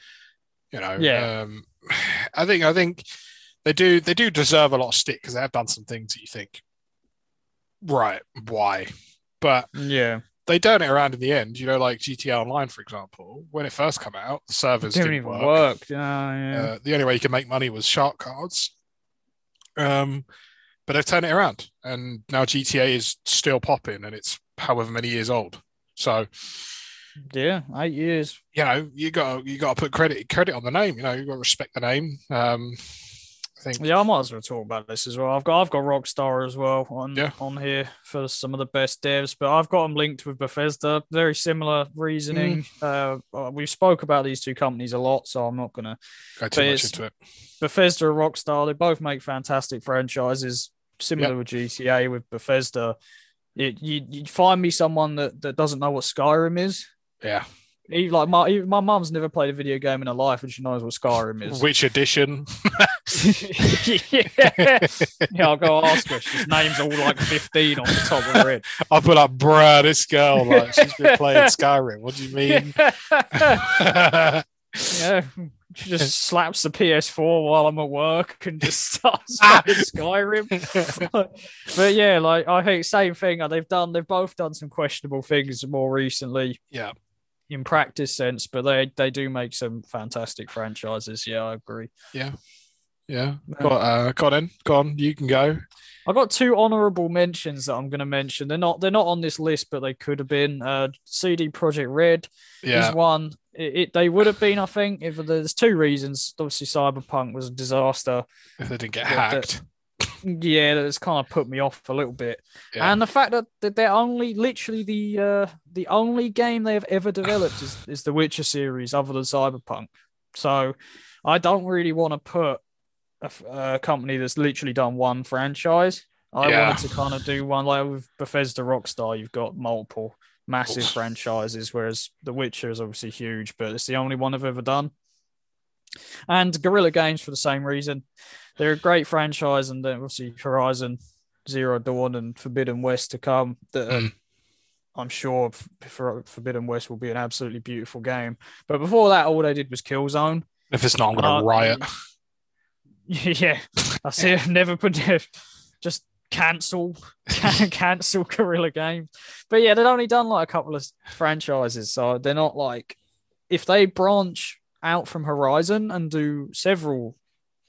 You know, I think they do deserve a lot of stick because they have done some things that you think, right? Why? But they turn it around in the end. You know, like GTA Online, for example, when it first came out, the servers didn't even work. The only way you could make money was shark cards. But they've turned it around, and now GTA is still popping, and it's however many years old. So. Yeah, 8 years. You know, you got to put credit on the name. You know, you got to respect the name. I think. Yeah, I might as well talk about this as well. I've got Rockstar as well on here for some of the best devs, but I've got them linked with Bethesda. Very similar reasoning. We've spoke about these two companies a lot, so I'm not gonna go too much into it. Bethesda and Rockstar, they both make fantastic franchises. Similar with GTA, with Bethesda. You find me someone that doesn't know what Skyrim is. Yeah. My mum's never played a video game in her life and she knows what Skyrim is. Which edition? Yeah, I'll go ask her. She's names all like 15 on the top of her head. I'll put up, bruh, this girl, like, she's been playing Skyrim. What do you mean? Yeah. She just slaps the PS4 while I'm at work and just starts playing Skyrim. But yeah, like I think same thing. They've both done some questionable things more recently. Yeah, in practice sense, but they do make some fantastic franchises. Yeah, I agree. Yeah. Go on, you can go. I got two honourable mentions that I'm going to mention. They're not on this list, but they could have been. CD Projekt Red is one. They would have been, I think. If there's two reasons. Obviously, Cyberpunk was a disaster. If they didn't get hacked. That's kind of put me off a little bit. Yeah. And the fact that they're only literally the only game they have ever developed is the Witcher series, other than Cyberpunk. So I don't really want to put a company that's literally done one franchise. I wanted to kind of do one like with Bethesda, Rockstar. You've got multiple. massive franchises, whereas The Witcher is obviously huge, but it's the only one I've ever done. And Guerrilla Games for the same reason. They're a great franchise, and then obviously Horizon Zero Dawn and Forbidden West to come. That I'm sure Forbidden West will be an absolutely beautiful game. But before that, all they did was Killzone. If it's not, I'm going to riot. Yeah, I see. I've never put just cancel Guerrilla Games. But yeah, they'd only done like a couple of franchises, so they're not like, if they branch out from Horizon and do several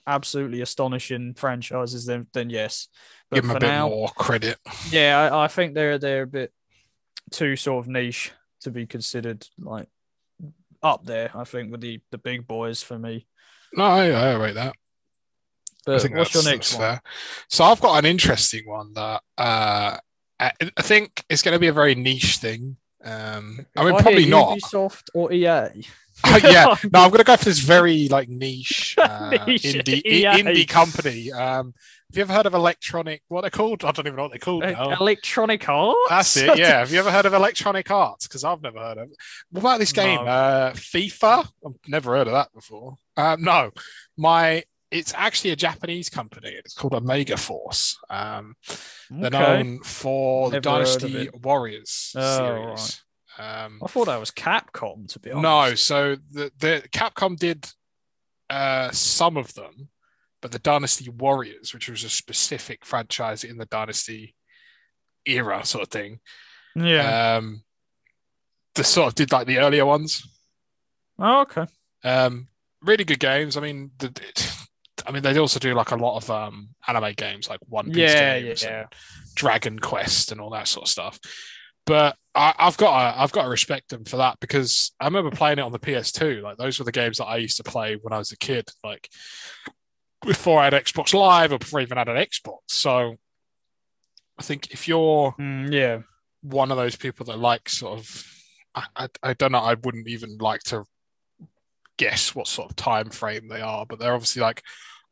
absolutely astonishing franchises, then yes. But give them a bit more credit. Yeah, I think they're a bit too sort of niche to be considered like up there, I think, with the big boys for me. No, I rate that. But I think what's your next one? Fair. So I've got an interesting one that I think it's going to be a very niche thing. I mean, probably not. Ubisoft or EA? Yeah, no, I'm going to go for this very like niche indie company. Have you ever heard of Electronic? What they're called? I don't even know what they're called now. Electronic Arts. That's it. Yeah. Have you ever heard of Electronic Arts? Because I've never heard of it. What about this game? No. FIFA. I've never heard of that before. It's actually a Japanese company. It's called Omega Force. They're known for the Dynasty Warriors series. Right. I thought that was Capcom, to be honest. No, so the Capcom did some of them, but the Dynasty Warriors, which was a specific franchise in the Dynasty era sort of thing. Yeah. They sort of did like the earlier ones. Oh, okay. Really good games. I mean, they also do like a lot of anime games, like One Piece games, and Dragon Quest, and all that sort of stuff. But I've got to respect them for that, because I remember playing it on the PS2. Like, those were the games that I used to play when I was a kid, like before I had Xbox Live or before I even had an Xbox. So I think if you're one of those people that like sort of, I don't know, I wouldn't even like to guess what sort of time frame they are, but they're obviously like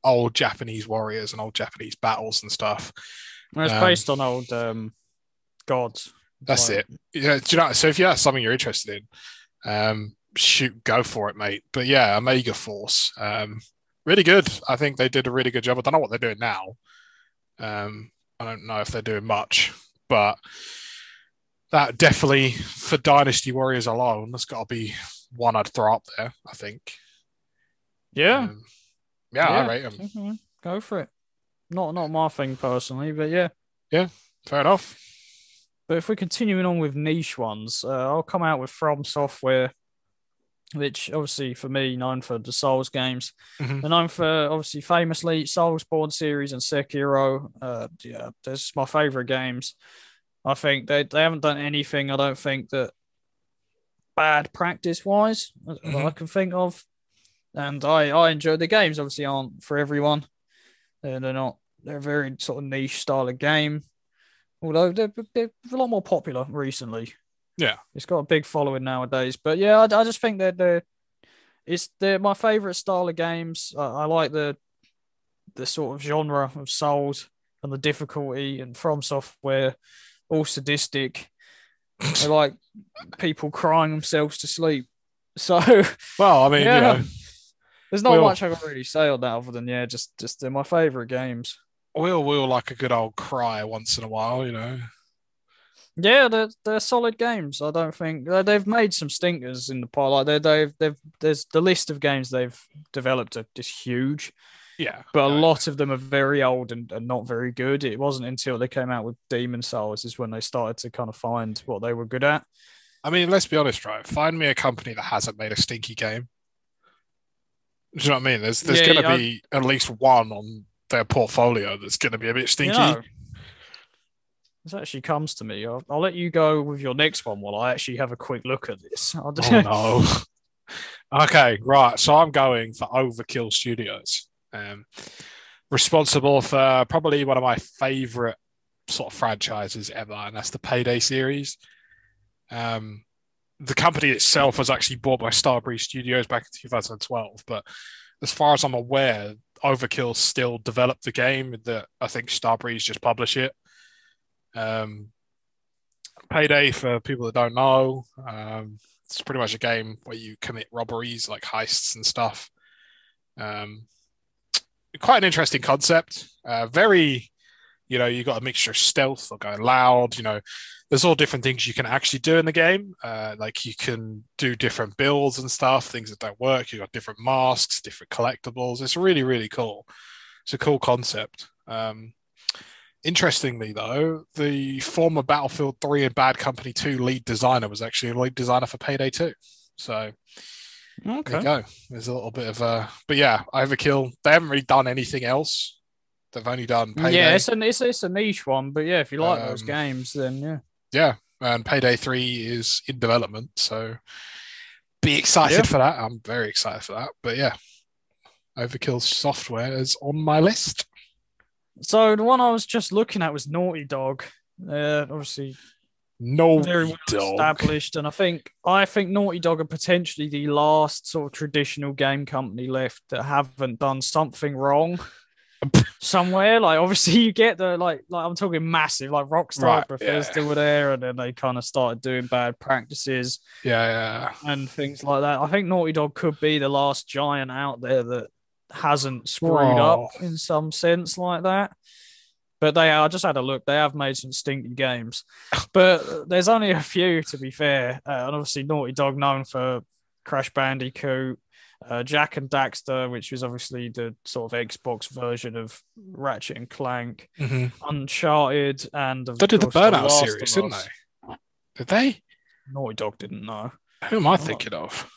old Japanese warriors and old Japanese battles and stuff. Well, it's based on old gods. That's like, it. Yeah, do you know? So if that's something you're interested in, go for it, mate. But yeah, Omega Force, really good. I think they did a really good job. I don't know what they're doing now. I don't know if they're doing much, but that definitely, for Dynasty Warriors alone, that's got to be one I'd throw up there, I think. Yeah. I rate them. Definitely. Go for it. Not my thing personally, but yeah. Yeah, fair enough. But if we're continuing on with niche ones, I'll come out with From Software, which obviously for me, known for the Souls games. Mm-hmm. They're known for, obviously, famously, Soulsborne series and Sekiro. That's my favourite games. I think they haven't done anything, I don't think, that bad practice-wise that I can think of. And I enjoy the games. Obviously aren't for everyone. They're a very sort of niche style of game. Although they're a lot more popular recently. Yeah. It's got a big following nowadays. But yeah, I just think that they're my favourite style of games. I like the sort of genre of Souls and the difficulty, and From Software, all sadistic. They're like people crying themselves to sleep. So, well, I mean, you know, there's not much I can really say on that other than, just they're my favourite games. We'll like a good old cry once in a while, you know. Yeah, they're solid games. I don't think they've made some stinkers in the past. Like there's the list of games they've developed are just huge. Yeah, but a lot of them are very old and not very good. It wasn't until they came out with Demon Souls is when they started to kind of find what they were good at. I mean, let's be honest, right? Find me a company that hasn't made a stinky game. Do you know what I mean? There's going to be at least one on their portfolio that's going to be a bit stinky. You know, this actually comes to me. I'll let you go with your next one while I actually have a quick look at this. Okay, right. So I'm going for Overkill Studios. Responsible for probably one of my favorite sort of franchises ever, and that's the Payday series. The company itself was actually bought by Starbreeze Studios back in 2012, but as far as I'm aware, Overkill still developed the game. I think Starbreeze just published it. Payday, for people that don't know, it's pretty much a game where you commit robberies, like heists and stuff. Quite an interesting concept. Very, you know, you got a mixture of stealth or going loud. You know, there's all different things you can actually do in the game. Like you can do different builds and stuff, things that don't work. You got different masks, different collectibles. It's really, really cool. It's a cool concept. Interestingly, though, the former Battlefield 3 and Bad Company 2 lead designer was actually a lead designer for Payday 2. So okay. There you go. There's a little bit of a... But yeah, Overkill, they haven't really done anything else. They've only done Payday. Yeah, it's a niche one, but yeah, if you like those games, then yeah. Yeah, and Payday 3 is in development, so be excited for that. I'm very excited for that. But yeah, Overkill Software is on my list. So the one I was just looking at was Naughty Dog. Obviously, very well established, and I think Naughty Dog are potentially the last sort of traditional game company left that haven't done something wrong somewhere. Like, obviously, you get the like I'm talking massive, like Rockstar, Bethesda were there, and then they kind of started doing bad practices, and things like that. I think Naughty Dog could be the last giant out there that hasn't screwed up in some sense like that. But I just had a look. They have made some stinky games. But there's only a few, to be fair. And obviously Naughty Dog, known for Crash Bandicoot, Jak and Daxter, which was obviously the sort of Xbox version of Ratchet and Clank, Uncharted, and... They did the Burnout series, didn't they? Did they? Naughty Dog didn't know. Who am I thinking of?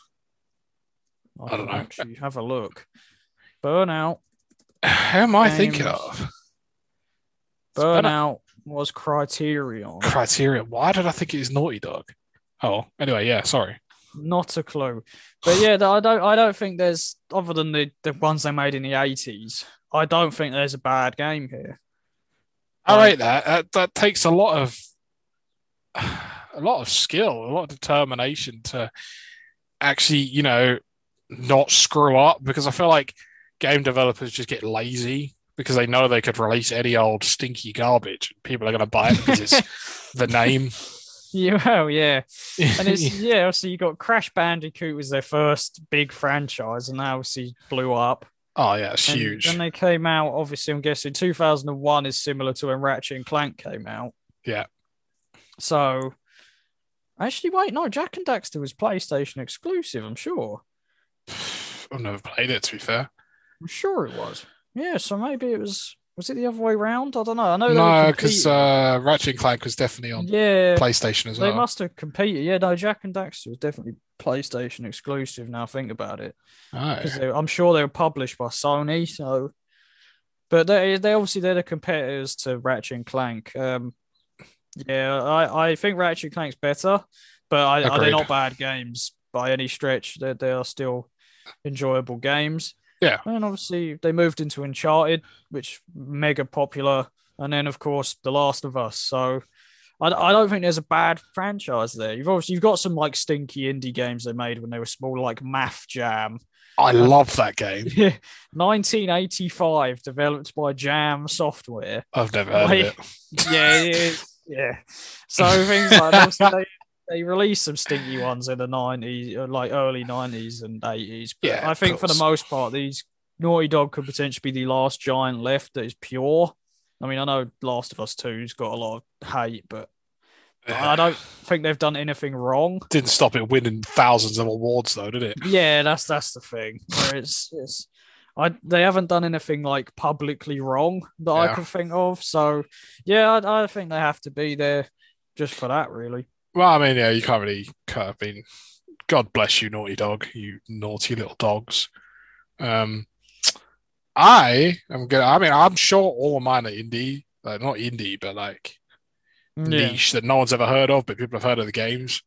I don't know. Actually, have a look. Burnout. How am I thinking of? Burnout was Criterion. Criterion. Why did I think it was Naughty Dog? Oh, anyway, yeah. Sorry. Not a clue. But yeah, I don't think there's, other than the ones they made in the 80s. I don't think there's a bad game here. I rate that. That takes a lot of skill, a lot of determination to actually, you know, not screw up, because I feel like game developers just get lazy because they know they could release any old stinky garbage. People are going to buy it because it's the name. Yeah, well, yeah. And it's, yeah, obviously you got Crash Bandicoot was their first big franchise, and that obviously blew up. Oh, yeah, it's huge. And they came out, obviously, I'm guessing 2001 is similar to when Ratchet and Clank came out. Yeah. So, actually, wait, no, Jak and Daxter was PlayStation exclusive, I'm sure. I've never played it, to be fair. I'm sure it was. Yeah, so maybe it was... Was it the other way around? I don't know. I know. No, because Ratchet and Clank was definitely on PlayStation as well. They must have competed. Yeah, no, Jak and Daxter was definitely PlayStation exclusive, now I think about it. Because I'm sure they were published by Sony, so... But they obviously, they're the competitors to Ratchet and Clank. Yeah, I think Ratchet and Clank's better, but they're not bad games by any stretch. They are still... enjoyable games. Yeah. And obviously they moved into Uncharted, which mega popular, and then of course The Last of Us. So I don't think there's a bad franchise there. You've got some like stinky indie games they made when they were small, like Math Jam. I love that game. 1985, developed by Jam Software. I've never heard of it. Yeah, it is. Yeah. So things like that. They released some stinky ones in the 90s, like early 90s and 80s. But yeah, I think for the most part, these Naughty Dog could potentially be the last giant left that is pure. I mean, I know Last of Us 2's got a lot of hate, but I don't think they've done anything wrong. Didn't stop it winning thousands of awards, though, did it? Yeah, that's the thing. They haven't done anything like publicly wrong that I could think of. So, yeah, I think they have to be there just for that, really. Well, I mean, yeah, you can't really... I mean, God bless you, Naughty Dog, you naughty little dogs. I'm sure all of mine are indie. Like, not indie, but like niche that no one's ever heard of, but people have heard of the games.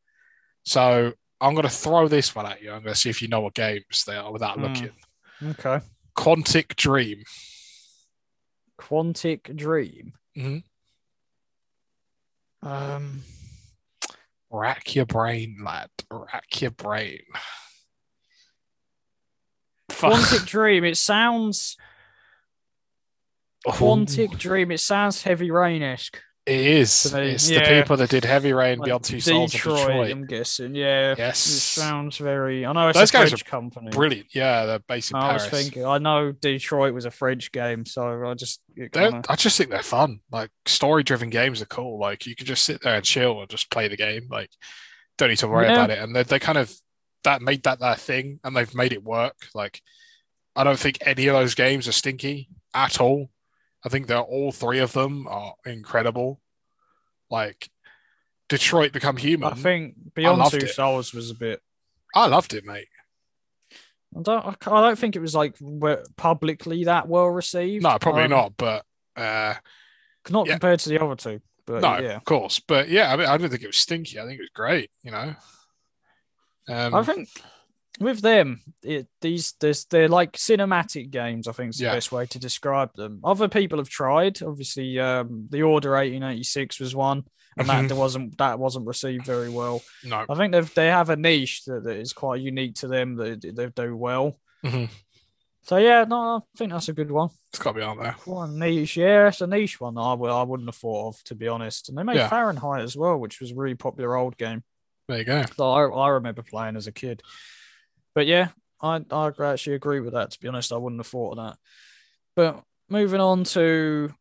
So I'm going to throw this one at you. I'm going to see if you know what games they are without looking. Okay. Quantic Dream. Quantic Dream? Mm-hmm. Rack your brain, lad. Rack your brain. Quantic Dream. It sounds... Quantic Dream. It sounds Heavy Rain-esque. It is. It's the people that did Heavy Rain, like Beyond Two Souls, and Detroit. I'm guessing. Yeah. Yes. It sounds very. I know it's a French company. Brilliant. Yeah, they're based in Paris. I was thinking. I know Detroit was a French game, so I just think they're fun. Like story-driven games are cool. Like you can just sit there and chill and just play the game. Like don't need to worry about it. And they kind of made that their thing, and they've made it work. Like I don't think any of those games are stinky at all. I think that all three of them are incredible. Like Detroit Become Human. I think Beyond Two Souls was a bit. I loved it, mate. I don't think it was like publicly that well received. No, probably not. But not compared to the other two. But no, of course. But yeah, I mean, I don't think it was stinky. I think it was great. You know. I think with them, they're like cinematic games, I think is the best way to describe them. Other people have tried. Obviously, The Order 1886 was one, and that wasn't received very well. No. I think they have a niche that is quite unique to them that they do well. Mm-hmm. So yeah, no, I think that's a good one. It's got to be on there. One niche, yeah, it's a niche one that I wouldn't have thought of, to be honest. And they made Fahrenheit as well, which was a really popular old game. There you go. So I remember playing as a kid. But yeah, I actually agree with that. To be honest, I wouldn't have thought of that. But moving on to,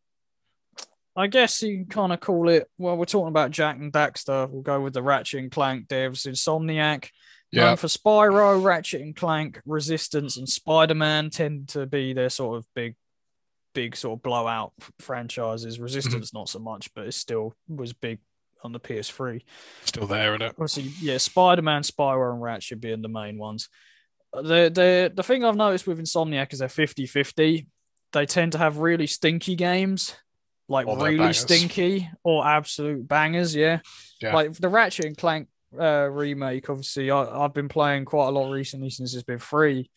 I guess you can kind of call it, well, we're talking about Jak and Daxter. We'll go with the Ratchet and Clank devs, Insomniac. Yeah. For Spyro, Ratchet and Clank, Resistance, and Spider-Man tend to be their sort of big sort of blowout franchises. Resistance, not so much, but it still was big on the PS3. Still there, isn't it? Obviously, yeah, Spider-Man, Spyro, and Ratchet being the main ones. The thing I've noticed with Insomniac is they're 50-50. They tend to have really stinky games, like really stinky or absolute bangers, yeah. Like the Ratchet and Clank remake, obviously, I've been playing quite a lot recently since it's been free.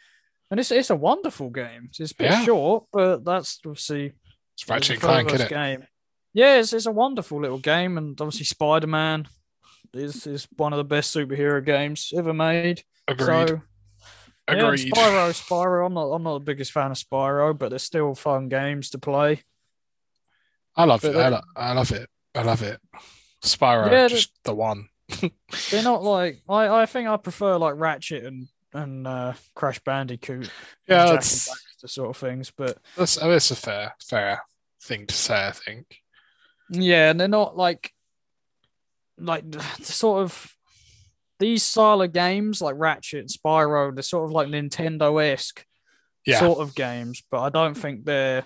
And it's a wonderful game. It's a bit short, but that's obviously... It's Ratchet and Clank, isn't it? Game. Yeah, it's a wonderful little game, and obviously Spider-Man is one of the best superhero games ever made. Agreed. So, agreed. Yeah, Spyro. I'm not the biggest fan of Spyro, but they're still fun games to play. I love it. Spyro, just the one. They're not like I think I prefer like Ratchet and Crash Bandicoot. Yeah, and that's the sort of things. But that's a fair thing to say, I think. Yeah, and they're not like sort of these style of games like Ratchet and Spyro. They're sort of like Nintendo-esque sort of games, but I don't think they're.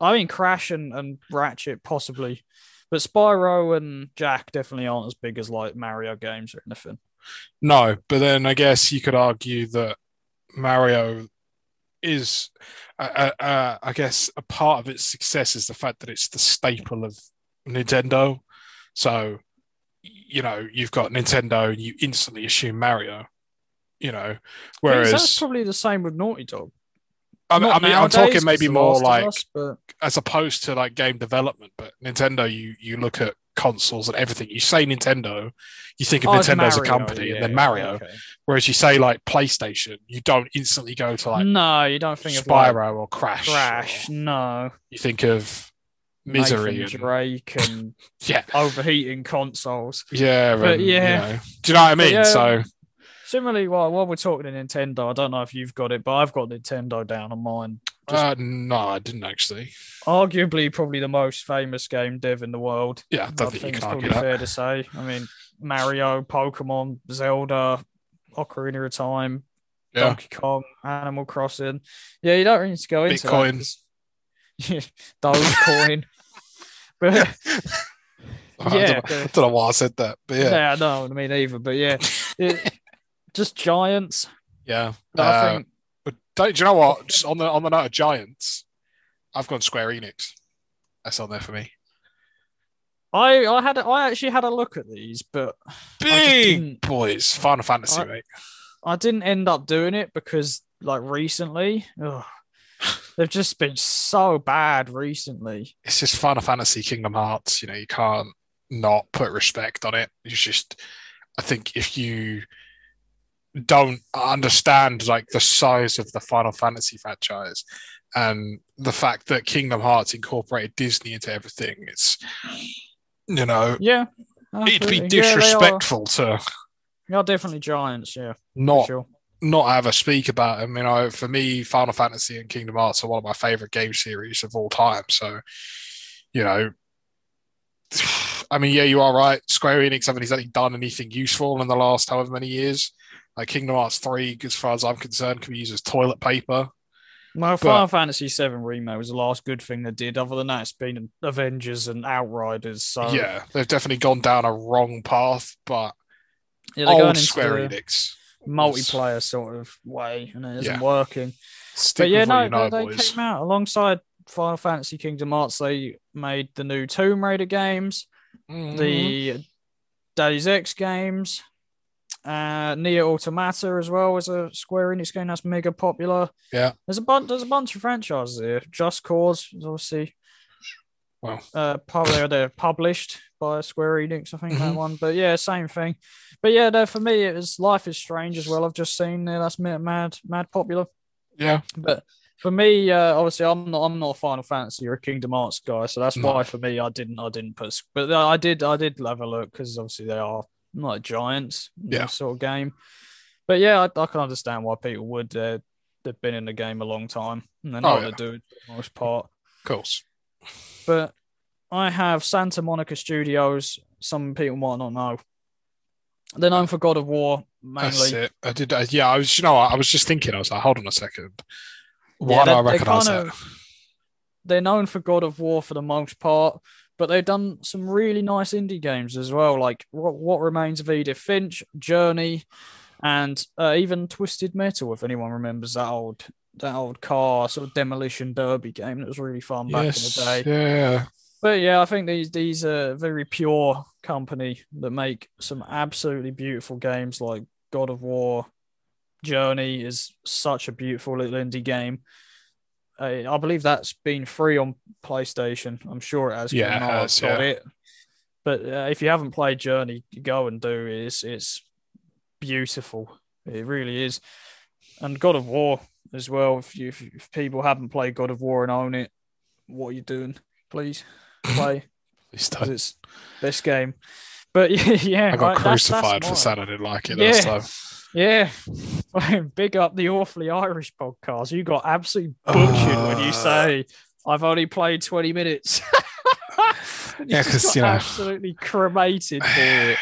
I mean, Crash and Ratchet possibly, but Spyro and Jak definitely aren't as big as like Mario games or anything. No, but then I guess you could argue that Mario is, I guess, a part of its success is the fact that it's the staple of Nintendo. So, you know, you've got Nintendo and you instantly assume Mario, you know, whereas that's probably the same with Naughty Dog. I mean nowadays, I'm talking maybe more like us, but... as opposed to like game development, but Nintendo, you look at consoles and everything. You say Nintendo, you think of Nintendo as a company, and then Mario. Okay. Whereas you say like PlayStation, you don't instantly go to like you don't think Spyro of like, or Crash. No. You think of Misery, Nathan Drake, and overheating consoles. Yeah, but you know, do you know what I mean? Yeah. So similarly, while we're talking to Nintendo, I don't know if you've got it, but I've got Nintendo down on mine. No, I didn't actually. Arguably, probably the most famous game dev in the world. Yeah, I think it's probably fair to say. I mean, Mario, Pokemon, Zelda, Ocarina of Time, Donkey Kong, Animal Crossing. Yeah, you don't really need to go into Bitcoin. Dogecoin. But... I don't know why I said that, but yeah. Yeah, no, I mean either, but yeah. Just giants. Yeah. Do you know what? Just on the note of giants, I've gone Square Enix. That's on there for me. I actually had a look at these, but big boys, Final Fantasy, mate. I didn't end up doing it because, like, recently, they've just been so bad recently. It's just Final Fantasy, Kingdom Hearts. You know, you can't not put respect on it. It's just, I think if you don't understand like the size of the Final Fantasy franchise and the fact that Kingdom Hearts incorporated Disney into everything. It's you know. Yeah. Absolutely. It'd be disrespectful to. They're definitely giants, yeah. Not have a speak about them. You know, for me, Final Fantasy and Kingdom Hearts are one of my favourite game series of all time. So, you know, I mean, yeah, you are right. Square Enix haven't exactly done anything useful in the last however many years. Like Kingdom Hearts 3, as far as I'm concerned, can be used as toilet paper. Well, Final Fantasy 7 Remake was the last good thing they did. Other than that, it's been Avengers and Outriders. So. Yeah, they've definitely gone down a wrong path, but yeah, they're going into Square Enix. Multiplayer sort of way, and it isn't working. Stick but yeah, no, they came out alongside Final Fantasy Kingdom Hearts. They made the new Tomb Raider games, the Deus Ex games, Nier Automata as well as a Square Enix game that's mega popular. Yeah, there's a bunch of franchises here. Just Cause is obviously probably they're published by Square Enix, I think that one. But yeah, same thing. But yeah, no, for me it was Life is Strange as well. I've just seen there that's mad popular. Yeah, but for me, obviously, I'm not a Final Fantasy or a Kingdom Hearts guy, so that's why for me I didn't push. But I did have a look because obviously they are like giants, sort of game. But yeah, I can understand why people would. They've been in the game a long time, and they know what to do for the most part. Of course. But I have Santa Monica Studios. Some people might not know. They're known for God of War mainly. That's it. I did. I was. You know, I was just thinking. I was like, hold on a second. Why do I recognise that? They're known for God of War for the most part, but they've done some really nice indie games as well, like What Remains of Edith Finch, Journey, and even Twisted Metal, if anyone remembers that old car sort of demolition derby game that was really fun back in the day. Yeah. But yeah, I think these are very pure company that make some absolutely beautiful games like God of War. Journey is such a beautiful little indie game. I believe that's been free on PlayStation. I'm sure it has. Yeah, it has, got it. But if you haven't played Journey, go and do it. It's beautiful. It really is. And God of War as well. If people haven't played God of War and own it, what are you doing? Please play. It's this game. But yeah, I got crucified for saying I didn't like it last time. Yeah, big up the Awfully Irish podcast. You got absolutely butchered when you say, I've only played 20 minutes. Because you know, absolutely cremated for it.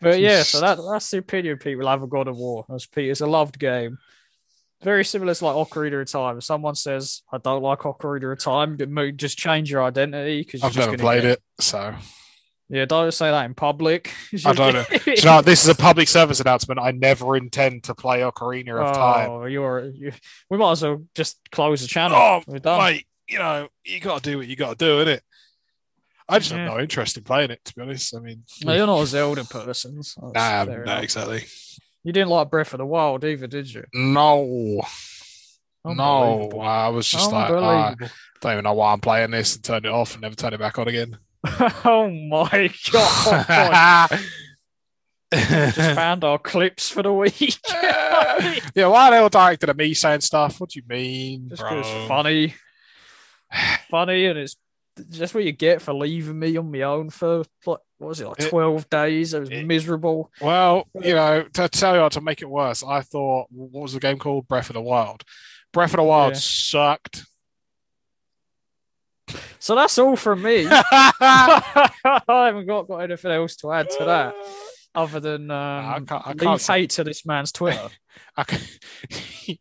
But yeah, so that's the opinion people have of God of War. It's a loved game. Very similar to like Ocarina of Time. If someone says, I don't like Ocarina of Time, but just change your identity. Because I've never played it, so... Yeah, don't say that in public. I don't know. Do you know. This is a public service announcement. I never intend to play Ocarina of Time. Oh, we might as well just close the channel. Oh, we're done. Mate, you know, you got to do what you got to do, innit? I just have no interest in playing it, to be honest. I mean, no, you're not a Zelda person. So no, exactly. You didn't like Breath of the Wild either, did you? No. I was just like, I don't even know why I'm playing this, and turned it off and never turned it back on again. Oh my god! Just found our clips for the week. Yeah, why they all directed at me saying stuff? What do you mean? Just because it's funny, and it's just what you get for leaving me on my own for like 12 days. It was miserable. Well, you know, to tell you how to make it worse, I thought, what was the game called? Breath of the Wild. Breath of the Wild sucked. So that's all from me. I haven't got anything else to add to that other than I can't hate to this man's Twitter.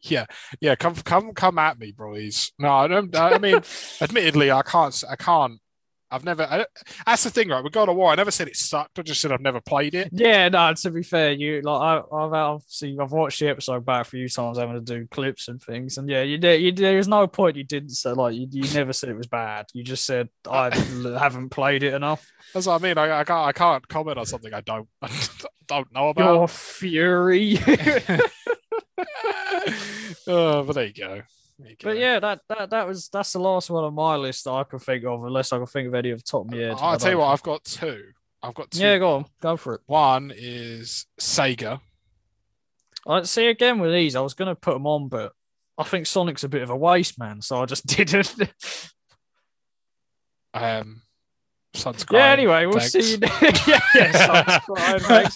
Yeah. Come at me, boys. No, I don't. I mean, admittedly, I can't. That's the thing, right? With God of War, I never said it sucked. I just said I've never played it. Yeah, no. To be fair, you like I've watched the episode back a few times, having to do clips and things, and yeah, you there's no point you didn't say like you never said it was bad. You just said I haven't played it enough. That's what I mean. I can't comment on something I don't know about. Your fury. But there you go. But yeah, that's the last one on my list that I can think of, unless I can think of any off the top of my head. I'll tell you what, I've got two. Yeah, go on, go for it. One is Sega. I see again with these. I was going to put them on, but I think Sonic's a bit of a waste, man. So I just didn't. Subscribe. Yeah, anyway, we'll see you subscribe,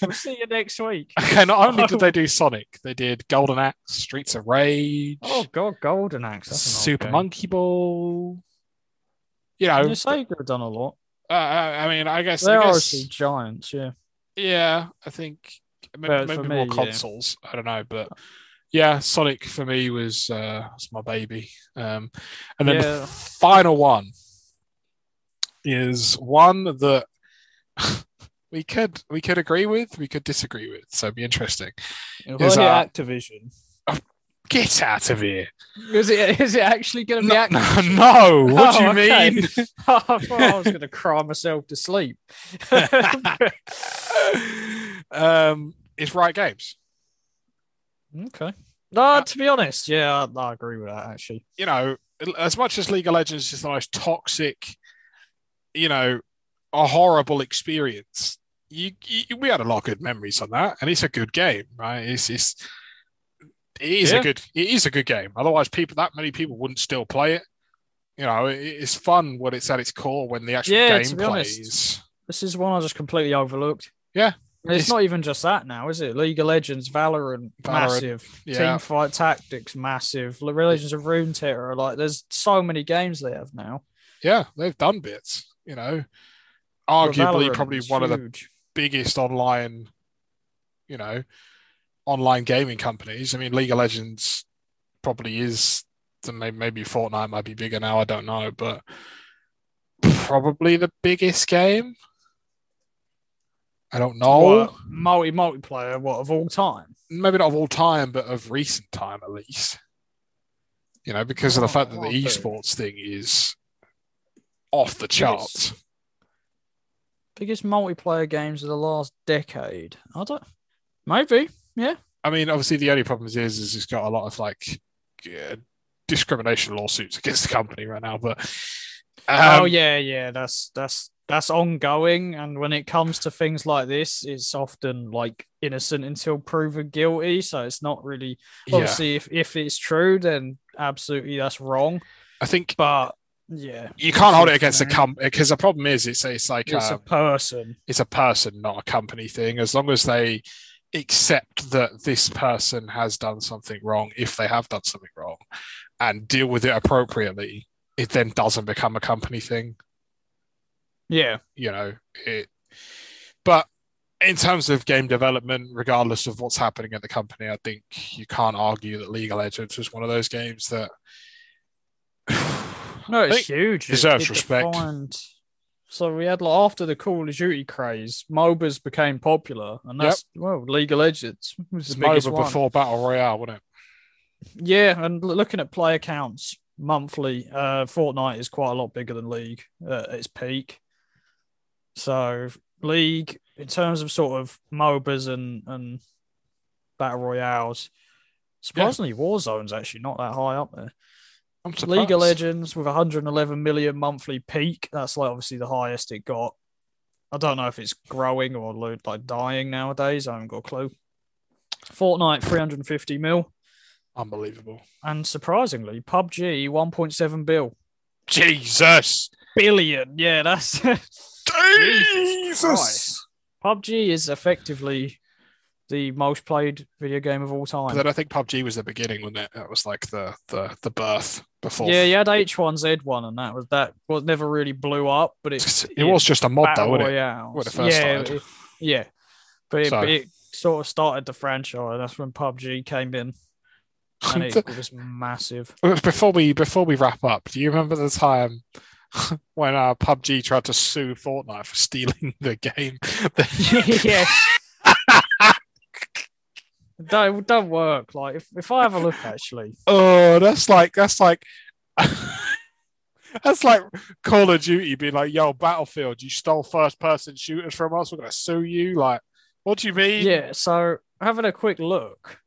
we'll see you next week. Okay, not only did they do Sonic, they did Golden Axe, Streets of Rage. Oh god, Golden Axe. That's Super Monkey Ball. You know, Sega have done a lot. I mean, I guess they're obviously giants, yeah. Yeah, I think maybe more consoles. Yeah. I don't know, but yeah, Sonic for me was my baby. And then the final one is one that we could agree with, we could disagree with, so it'd be interesting. Is Activision? Oh, get out of here! Is it actually going to be Activision? No. What do you mean? I thought I was going to cry myself to sleep. It's Riot Games. Okay. No, to be honest, yeah, I agree with that. Actually, you know, as much as League of Legends is the most toxic, you know, a horrible experience, we had a lot of good memories on that, and it's a good game, right? It is a good game. Otherwise, that many people wouldn't still play it. You know, it's fun when it's at its core, when the actual game plays. Honest, this is one I just completely overlooked. Yeah. It's not even just that now, is it? League of Legends, Valorant. Massive. Yeah. Teamfight Tactics, massive. Legends of Runeterra, there's so many games they have now. Yeah, they've done bits, you know. Arguably, probably one of the biggest online gaming companies. I mean, League of Legends probably is, maybe Fortnite might be bigger now, I don't know, but probably the biggest game. I don't know. Well, multiplayer, of all time? Maybe not of all time, but of recent time, at least. You know, because of the fact that the esports thing is off the charts. Biggest multiplayer games of the last decade. I don't... Maybe, yeah. I mean, obviously, the only problem is it's got a lot of, discrimination lawsuits against the company right now, but... That's ongoing, and when it comes to things like this, it's often innocent until proven guilty. So it's not really obviously if it's true, then absolutely that's wrong. I think, but yeah, you can't hold it against a company because the problem is it's a person. It's a person, not a company thing. As long as they accept that this person has done something wrong, if they have done something wrong, and deal with it appropriately, it then doesn't become a company thing. Yeah, you know it. But in terms of game development, regardless of what's happening at the company, I think you can't argue that League of Legends was one of those games that it's huge. Deserves respect. Defined. So we had after the Call of Duty craze, MOBAs became popular, and that's League of Legends was the biggest MOBA before Battle Royale, wasn't it? Yeah, and looking at player counts monthly, Fortnite is quite a lot bigger than League at its peak. So, League, in terms of sort of MOBAs and Battle Royales, surprisingly, Warzone's actually not that high up there. I'm surprised. League of Legends with 111 million monthly peak, that's obviously the highest it got. I don't know if it's growing or dying nowadays, I haven't got a clue. Fortnite, 350 mil. Unbelievable. And surprisingly, PUBG, 1.7 bill. Jesus! Billion, yeah, that's... Jesus! PUBG is effectively the most played video game of all time. But then I think PUBG was the beginning, wasn't it? That was the birth before. Yeah, you had H1Z1, and that never really blew up, but it was just a mod, though, wasn't it? When it first started. But it sort of started the franchise. That's when PUBG came in, and it was massive. Before we wrap up, do you remember the time when PUBG tried to sue Fortnite for stealing the game? Don't work. If I have a look, actually. Oh, that's like Call of Duty being like, "Yo, Battlefield, you stole first-person shooters from us. We're gonna sue you." Like, what do you mean? Yeah. So having a quick look.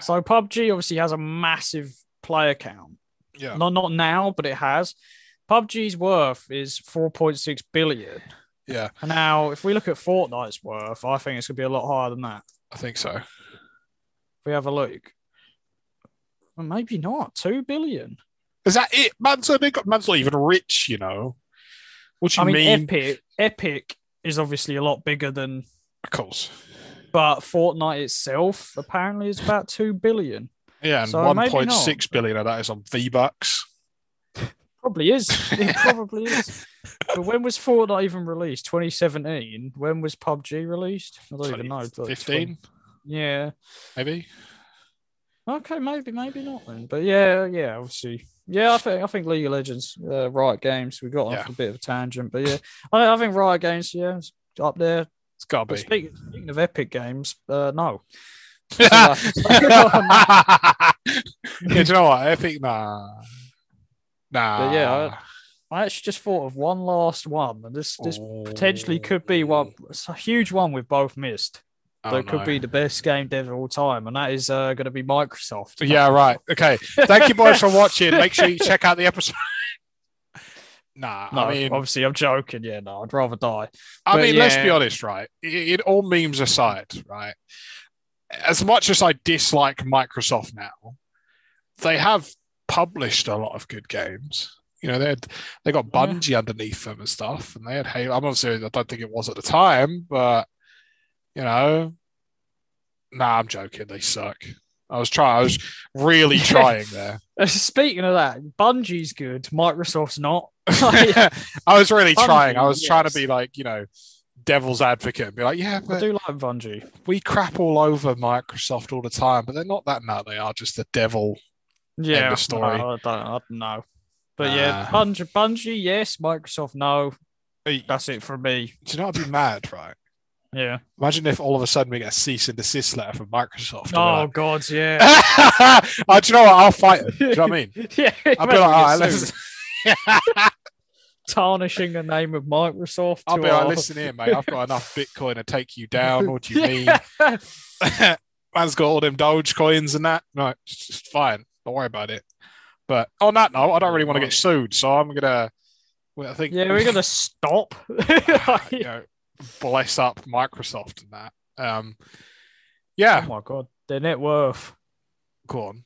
So PUBG obviously has a massive player count. Yeah. Not now, but it has. PUBG's worth is 4.6 billion. Yeah. And now, if we look at Fortnite's worth, I think it's going to be a lot higher than that. I think so. If we have a look. Well, maybe not. 2 billion. Is that it? Man's not even rich, you know. What do you mean? Epic is obviously a lot bigger than... Of course. But Fortnite itself apparently is about 2 billion. Yeah, and so 1.6 billion of that is on V-Bucks. Probably is. It probably is. But when was Fortnite even released? 2017? When was PUBG released? I don't even know. 2015? Yeah. Maybe. Okay, maybe not then. But yeah, obviously. Yeah, I think League of Legends, Riot Games, we got off a bit of a tangent. But yeah, I think Riot Games, yeah, it's up there. It's got to be. Speaking of Epic Games, no. Do you know what? Epic, nah. But yeah, I actually just thought of one last one, and this potentially could be one. It's a huge one we've both missed. That could be the best game dev of all time, and that is going to be Microsoft. Yeah, right. Okay. Thank you, boys, for watching. Make sure you check out the episode. I mean, obviously, I'm joking. Yeah, no, I'd rather die. I mean, let's be honest, right? It all memes aside, right? As much as I dislike Microsoft now, they have published a lot of good games. You know, they got Bungie underneath them and stuff, and they had Halo. I'm obviously, I don't think it was at the time, but. You know, I'm joking. They suck. I was really trying there. Speaking of that, Bungie's good. Microsoft's not. I was really trying. I was trying to be like, you know, devil's advocate and be like, yeah, but I do like Bungie. We crap all over Microsoft all the time, but they're not that nut. They are just the devil. Yeah, the story. No, I don't know. But yeah, Bungie, yes. Microsoft, no. That's it for me. Do you know I'd be mad, right? Yeah. Imagine if all of a sudden we get a cease and desist letter from Microsoft. Oh, like, God, yeah. Do you know what? I'll fight it. Do you know what I mean? Yeah. I'll be like, all right, listen. Tarnishing the name of Microsoft. I'll be like, listen here, mate. I've got enough Bitcoin to take you down. What do you mean? Man's got all them Dogecoins and that. No, it's fine. Don't worry about it. But on that note, I don't really want to get sued, so I'm going to... Well, I think... Yeah, we're going to stop. You know, bless up Microsoft and that. Oh my God, their net worth. Go on.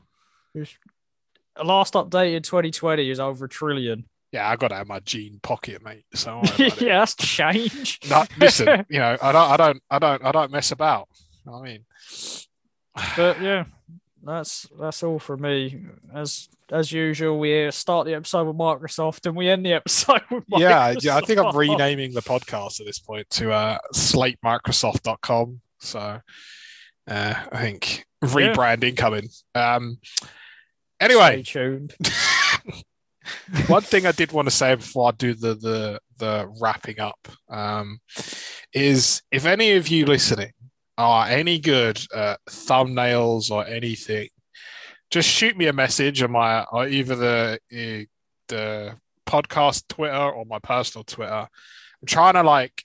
Last update in 2020 is over $1 trillion. Yeah, I got out of my jean pocket, mate. So yeah, that's change. No, listen, you know, I don't mess about. You know what I mean, but yeah, that's all for me. As usual, we start the episode with Microsoft and we end the episode with Microsoft. Yeah, I think I'm renaming the podcast at this point to slatemicrosoft.com. So I think rebranding coming. Anyway. Stay tuned. One thing I did want to say before I do the wrapping up is if any of you listening are any good thumbnails or anything, just shoot me a message on my either the podcast Twitter or my personal Twitter. I'm trying to like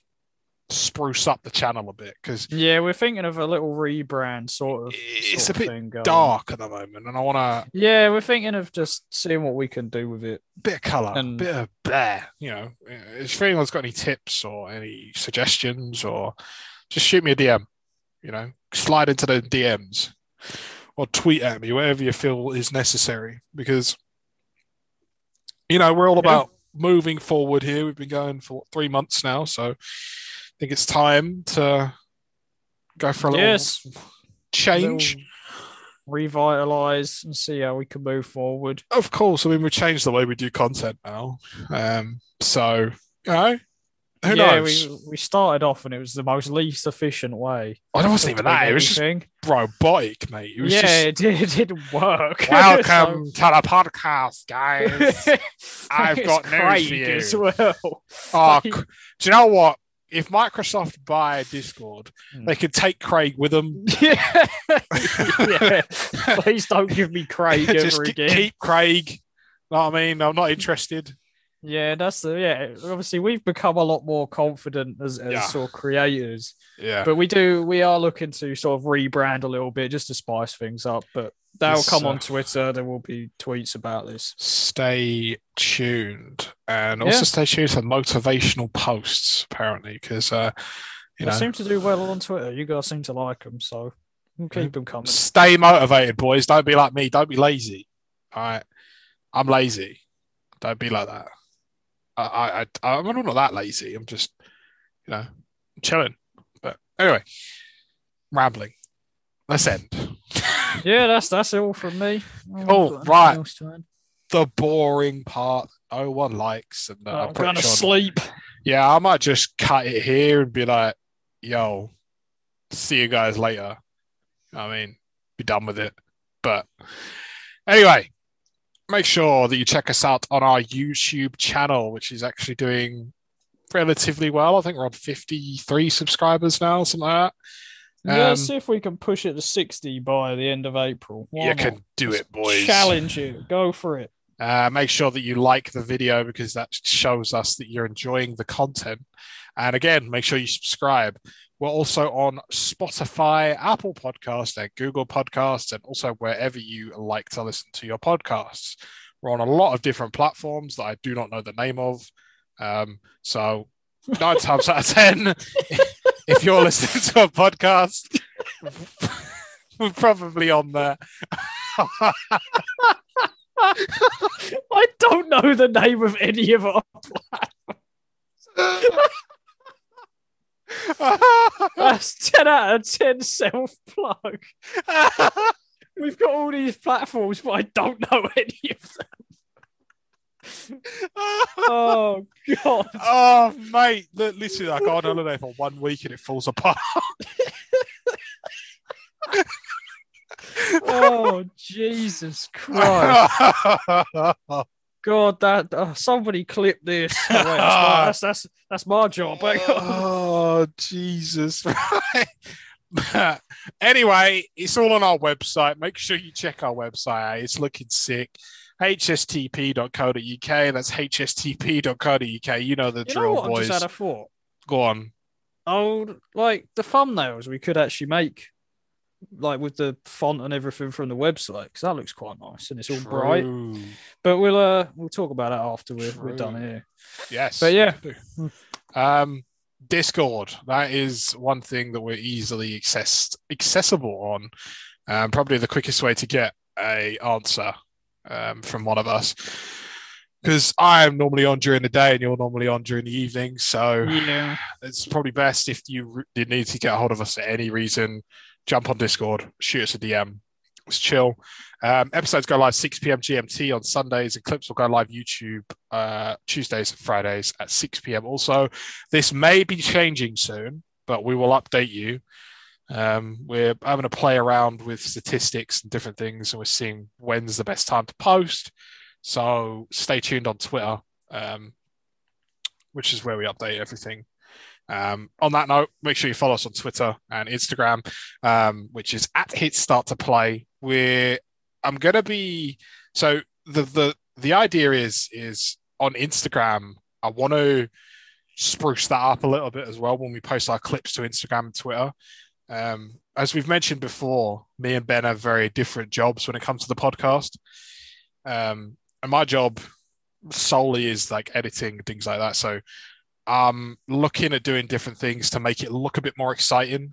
spruce up the channel a bit because we're thinking of a little rebrand sort of thing going. Dark at the moment, and I want to. Yeah, we're thinking of just seeing what we can do with it. Bit of color, and bit of blah. You know, if anyone's got any tips or any suggestions, or just shoot me a DM. You know, slide into the DMs. Or tweet at me, whatever you feel is necessary, because, you know, we're all about moving forward here. We've been going for 3 months now, so I think it's time to go for a little change. Revitalise and see how we can move forward. Of course. I mean, we've changed the way we do content now. So, you know, who knows? We started off and it was the most least efficient way. It wasn't even that. It was just robotic, mate. It was it didn't work. Welcome to the podcast, guys. I've got news for you. As well. Do you know what? If Microsoft buy Discord, they could take Craig with them. Yeah. Please don't give me Craig ever again. Keep Craig. Know what I mean? I'm not interested. Yeah, obviously, we've become a lot more confident as sort of creators. Yeah. But we are looking to sort of rebrand a little bit just to spice things up. But that'll come on Twitter. There will be tweets about this. Stay tuned. And also stay tuned for motivational posts, apparently, because, they seem to do well on Twitter. You guys seem to like them. So we'll keep them coming. Stay motivated, boys. Don't be like me. Don't be lazy. All right. I'm lazy. Don't be like that. I'm not that lazy. I'm just, you know, chilling. But anyway, rambling. Let's end. Yeah, that's all from me. Oh, right. The boring part no one likes. And I'm going to sleep. Yeah, I might just cut it here and be like, yo, see you guys later. I mean, be done with it. But anyway, make sure that you check us out on our YouTube channel, which is actually doing relatively well. I think we're on 53 subscribers now, something like that. Yeah, see if we can push it to 60 by the end of April. You can do it, boys. Challenge it. Go for it. Make sure that you like the video because that shows us that you're enjoying the content. And again, make sure you subscribe. We're also on Spotify, Apple Podcasts, and Google Podcasts, and also wherever you like to listen to your podcasts. We're on a lot of different platforms that I do not know the name of. So 9 times out of 10... If you're listening to a podcast, we're probably on there. I don't know the name of any of our platforms. That's 10 out of 10 self-plug. We've got all these platforms, but I don't know any of them. Oh god! Oh mate, listen, I go on holiday for 1 week and it falls apart. Oh Jesus Christ! God, that somebody clip this. Oh, wait, that's my job. Oh Jesus! Anyway, it's all on our website. Make sure you check our website. It's looking sick. hstp.co.uk. That's hstp.co.uk. You know the drill, boys. I just had a thought. Go on. Oh, like the thumbnails we could actually make, like with the font and everything from the website, because that looks quite nice and it's all bright. But we'll talk about that after we're done here. Yes. But yeah. Discord. That is one thing that we're easily accessible on. Probably the quickest way to get an answer from one of us, because I am normally on during the day and you're normally on during the evening, so yeah. It's probably best if you need to get a hold of us for any reason, jump on Discord, shoot us a DM. It's chill. Episodes go live 6 p.m. GMT on Sundays, and clips will go live YouTube Tuesdays and Fridays at 6 p.m. Also, this may be changing soon, but we will update you. We're having to play around with statistics and different things, and we're seeing when's the best time to post, so stay tuned on Twitter, which is where we update everything. On that note, make sure you follow us on Twitter and Instagram, which is at Hit Start to Play. The idea is on Instagram, I want to spruce that up a little bit as well when we post our clips to Instagram and Twitter. As we've mentioned before, me and Ben have very different jobs when it comes to the podcast. And my job solely is like editing and things like that. So I'm looking at doing different things to make it look a bit more exciting.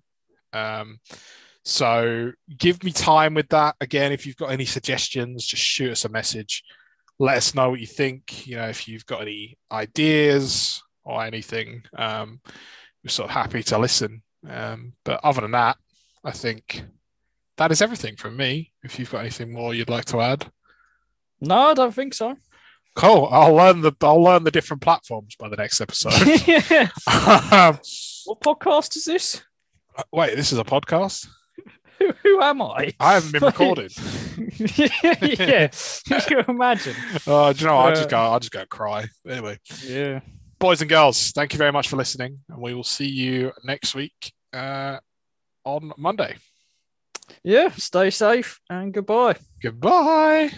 So give me time with that. Again, if you've got any suggestions, just shoot us a message. Let us know what you think. You know, if you've got any ideas or anything, we're sort of happy to listen. But other than that, I think that is everything from me. If you've got anything more you'd like to add. No, I don't think so. Cool. I'll learn the different platforms by the next episode. What podcast is this? Wait, this is a podcast? Who am I? I haven't been recorded. Yeah. Can you imagine? Do you know what? I'll just go cry. Anyway. Yeah. Boys and girls, thank you very much for listening, and we will see you next week on Monday. Yeah, stay safe and goodbye. Goodbye.